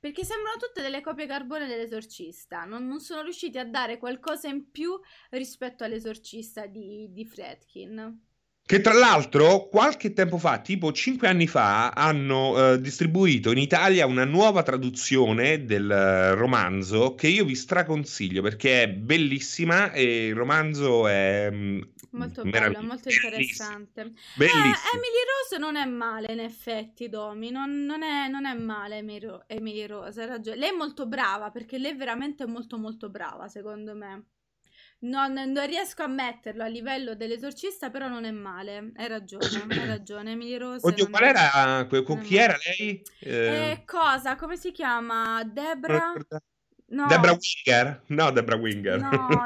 perché sembrano tutte delle copie carbone dell'Esorcista, non sono riusciti a dare qualcosa in più rispetto all'Esorcista di Friedkin, che tra l'altro qualche tempo fa, tipo 5 anni fa, hanno distribuito in Italia una nuova traduzione del romanzo, che io vi straconsiglio perché è bellissima, e il romanzo è molto bello, molto interessante. Bellissimo. Emily Rose non è male, in effetti, Domi, non è male Emily Rose, ha ragione. Lei è molto brava, perché lei è veramente molto molto brava, secondo me. Non riesco a metterlo a livello dell'Esorcista, però non è male. Hai ragione, Emily Rose. Oddio, qual era? Chi era lei? Come si chiama? Debra? No. Debra Winger? No, Debra Winger.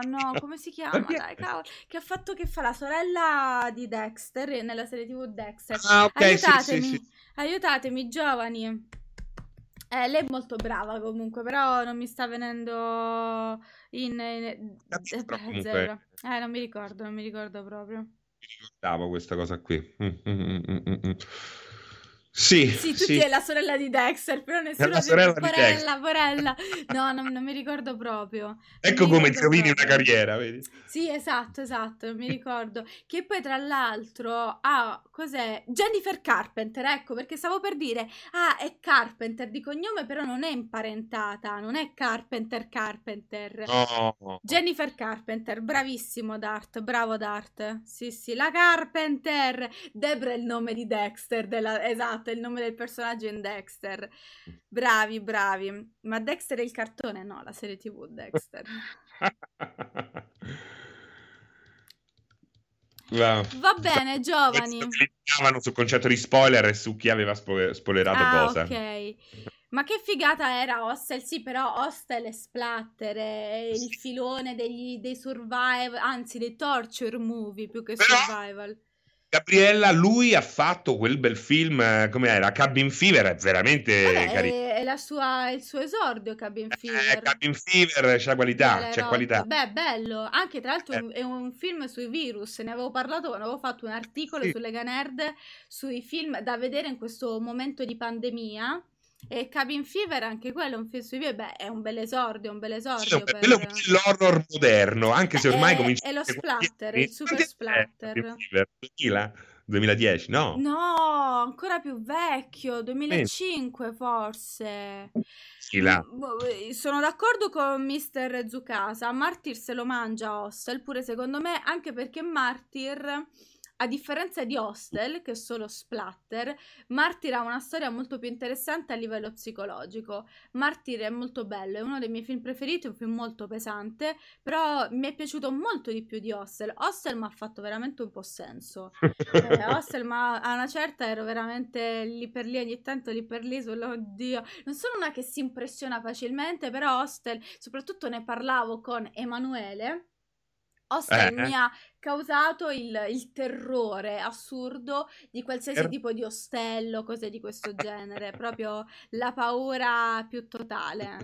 No, come si chiama? Dai, cavolo. Che ha fatto, che fa la sorella di Dexter nella serie TV Dexter. Ah, ok. Aiutatemi. Aiutatemi, giovani. Lei è molto brava comunque, però non mi sta venendo zero. Non mi ricordo proprio. Mi ricordavo questa cosa qui. Sì, è la sorella di Dexter, però nessuno è la sorella di Dexter. Porella. No, non mi ricordo proprio. Ecco come indovini una carriera, vedi? Sì, esatto, non mi ricordo. Che poi tra l'altro, cos'è? Jennifer Carpenter, ecco, perché stavo per dire, è Carpenter di cognome, però non è imparentata, non è Carpenter. No. Jennifer Carpenter, bravissimo Dart, bravo Dart. Sì, la Carpenter. Debra è il nome di Dexter, esatto. Il nome del personaggio in Dexter. Bravi. Ma Dexter è il cartone? No, la serie TV Dexter. Wow. Va bene, giovani. Stavano sul concetto di spoiler e su chi aveva spoilerato cosa. Ok. Ma che figata era Hostel, sì, però Hostel è splatter, è il filone dei survival, anzi dei torture movie più che survival. Gabriella, lui ha fatto quel bel film, come era, Cabin Fever, è veramente carino. È il suo esordio, Cabin Fever. Cabin Fever, c'è qualità, qualità. Beh, bello. Anche, tra l'altro, è un film sui virus, ne avevo parlato quando avevo fatto un articolo su Lega Nerd, sui film da vedere in questo momento di pandemia. E Cabin Fever, anche quello, un film sui virus, beh, è un bel esordio, Sì, per... quello è l'horror moderno, anche se ormai comincia... È lo splatter, il super splatter. 2010, no? No, ancora più vecchio, 2005 forse. Sì, là. Sono d'accordo con Mr. Zucasa, Martyr se lo mangia Hostel, pure secondo me, anche perché Martyr... A differenza di Hostel, che è solo splatter, Martyr ha una storia molto più interessante a livello psicologico. Martyr è molto bello, è uno dei miei film preferiti, un film molto pesante, però mi è piaciuto molto di più di Hostel. Hostel mi ha fatto veramente un po' senso. Hostel, ma a una certa ero veramente lì per lì, ogni tanto lì per lì, oddio. Non sono una che si impressiona facilmente, però Hostel, soprattutto ne parlavo con Emanuele, Hostel mi ha causato il terrore assurdo di qualsiasi tipo di ostello, cose di questo genere, proprio la paura più totale,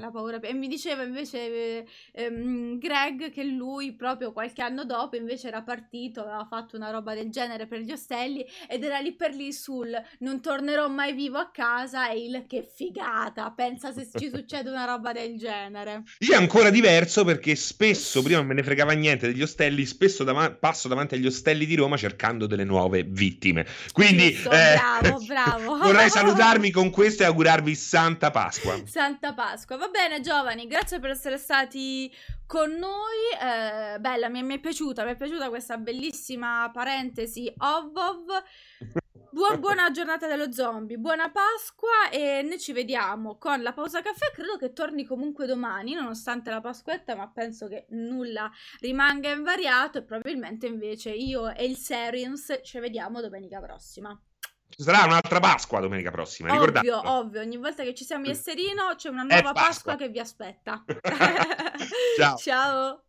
e mi diceva invece Greg che lui proprio qualche anno dopo invece era partito, aveva fatto una roba del genere per gli ostelli ed era lì per lì sul non tornerò mai vivo a casa e il che figata, pensa se ci succede una roba del genere. Io è ancora diverso perché spesso, prima non me ne fregava niente degli ostelli, spesso passo davanti agli ostelli di Roma cercando delle nuove vittime, quindi bravo. Vorrei salutarmi con questo e augurarvi Santa Pasqua. Va bene giovani, grazie per essere stati con noi, bella, mi è piaciuta questa bellissima parentesi Buona giornata dello zombie, buona Pasqua e noi ci vediamo con la pausa caffè, credo che torni comunque domani nonostante la Pasquetta, ma penso che nulla rimanga invariato e probabilmente invece io e il Seriens ci vediamo domenica prossima. Ci sarà un'altra Pasqua domenica prossima, ricordate? Ovvio, ogni volta che ci siamo io e Serino c'è una nuova Pasqua che vi aspetta. Ciao.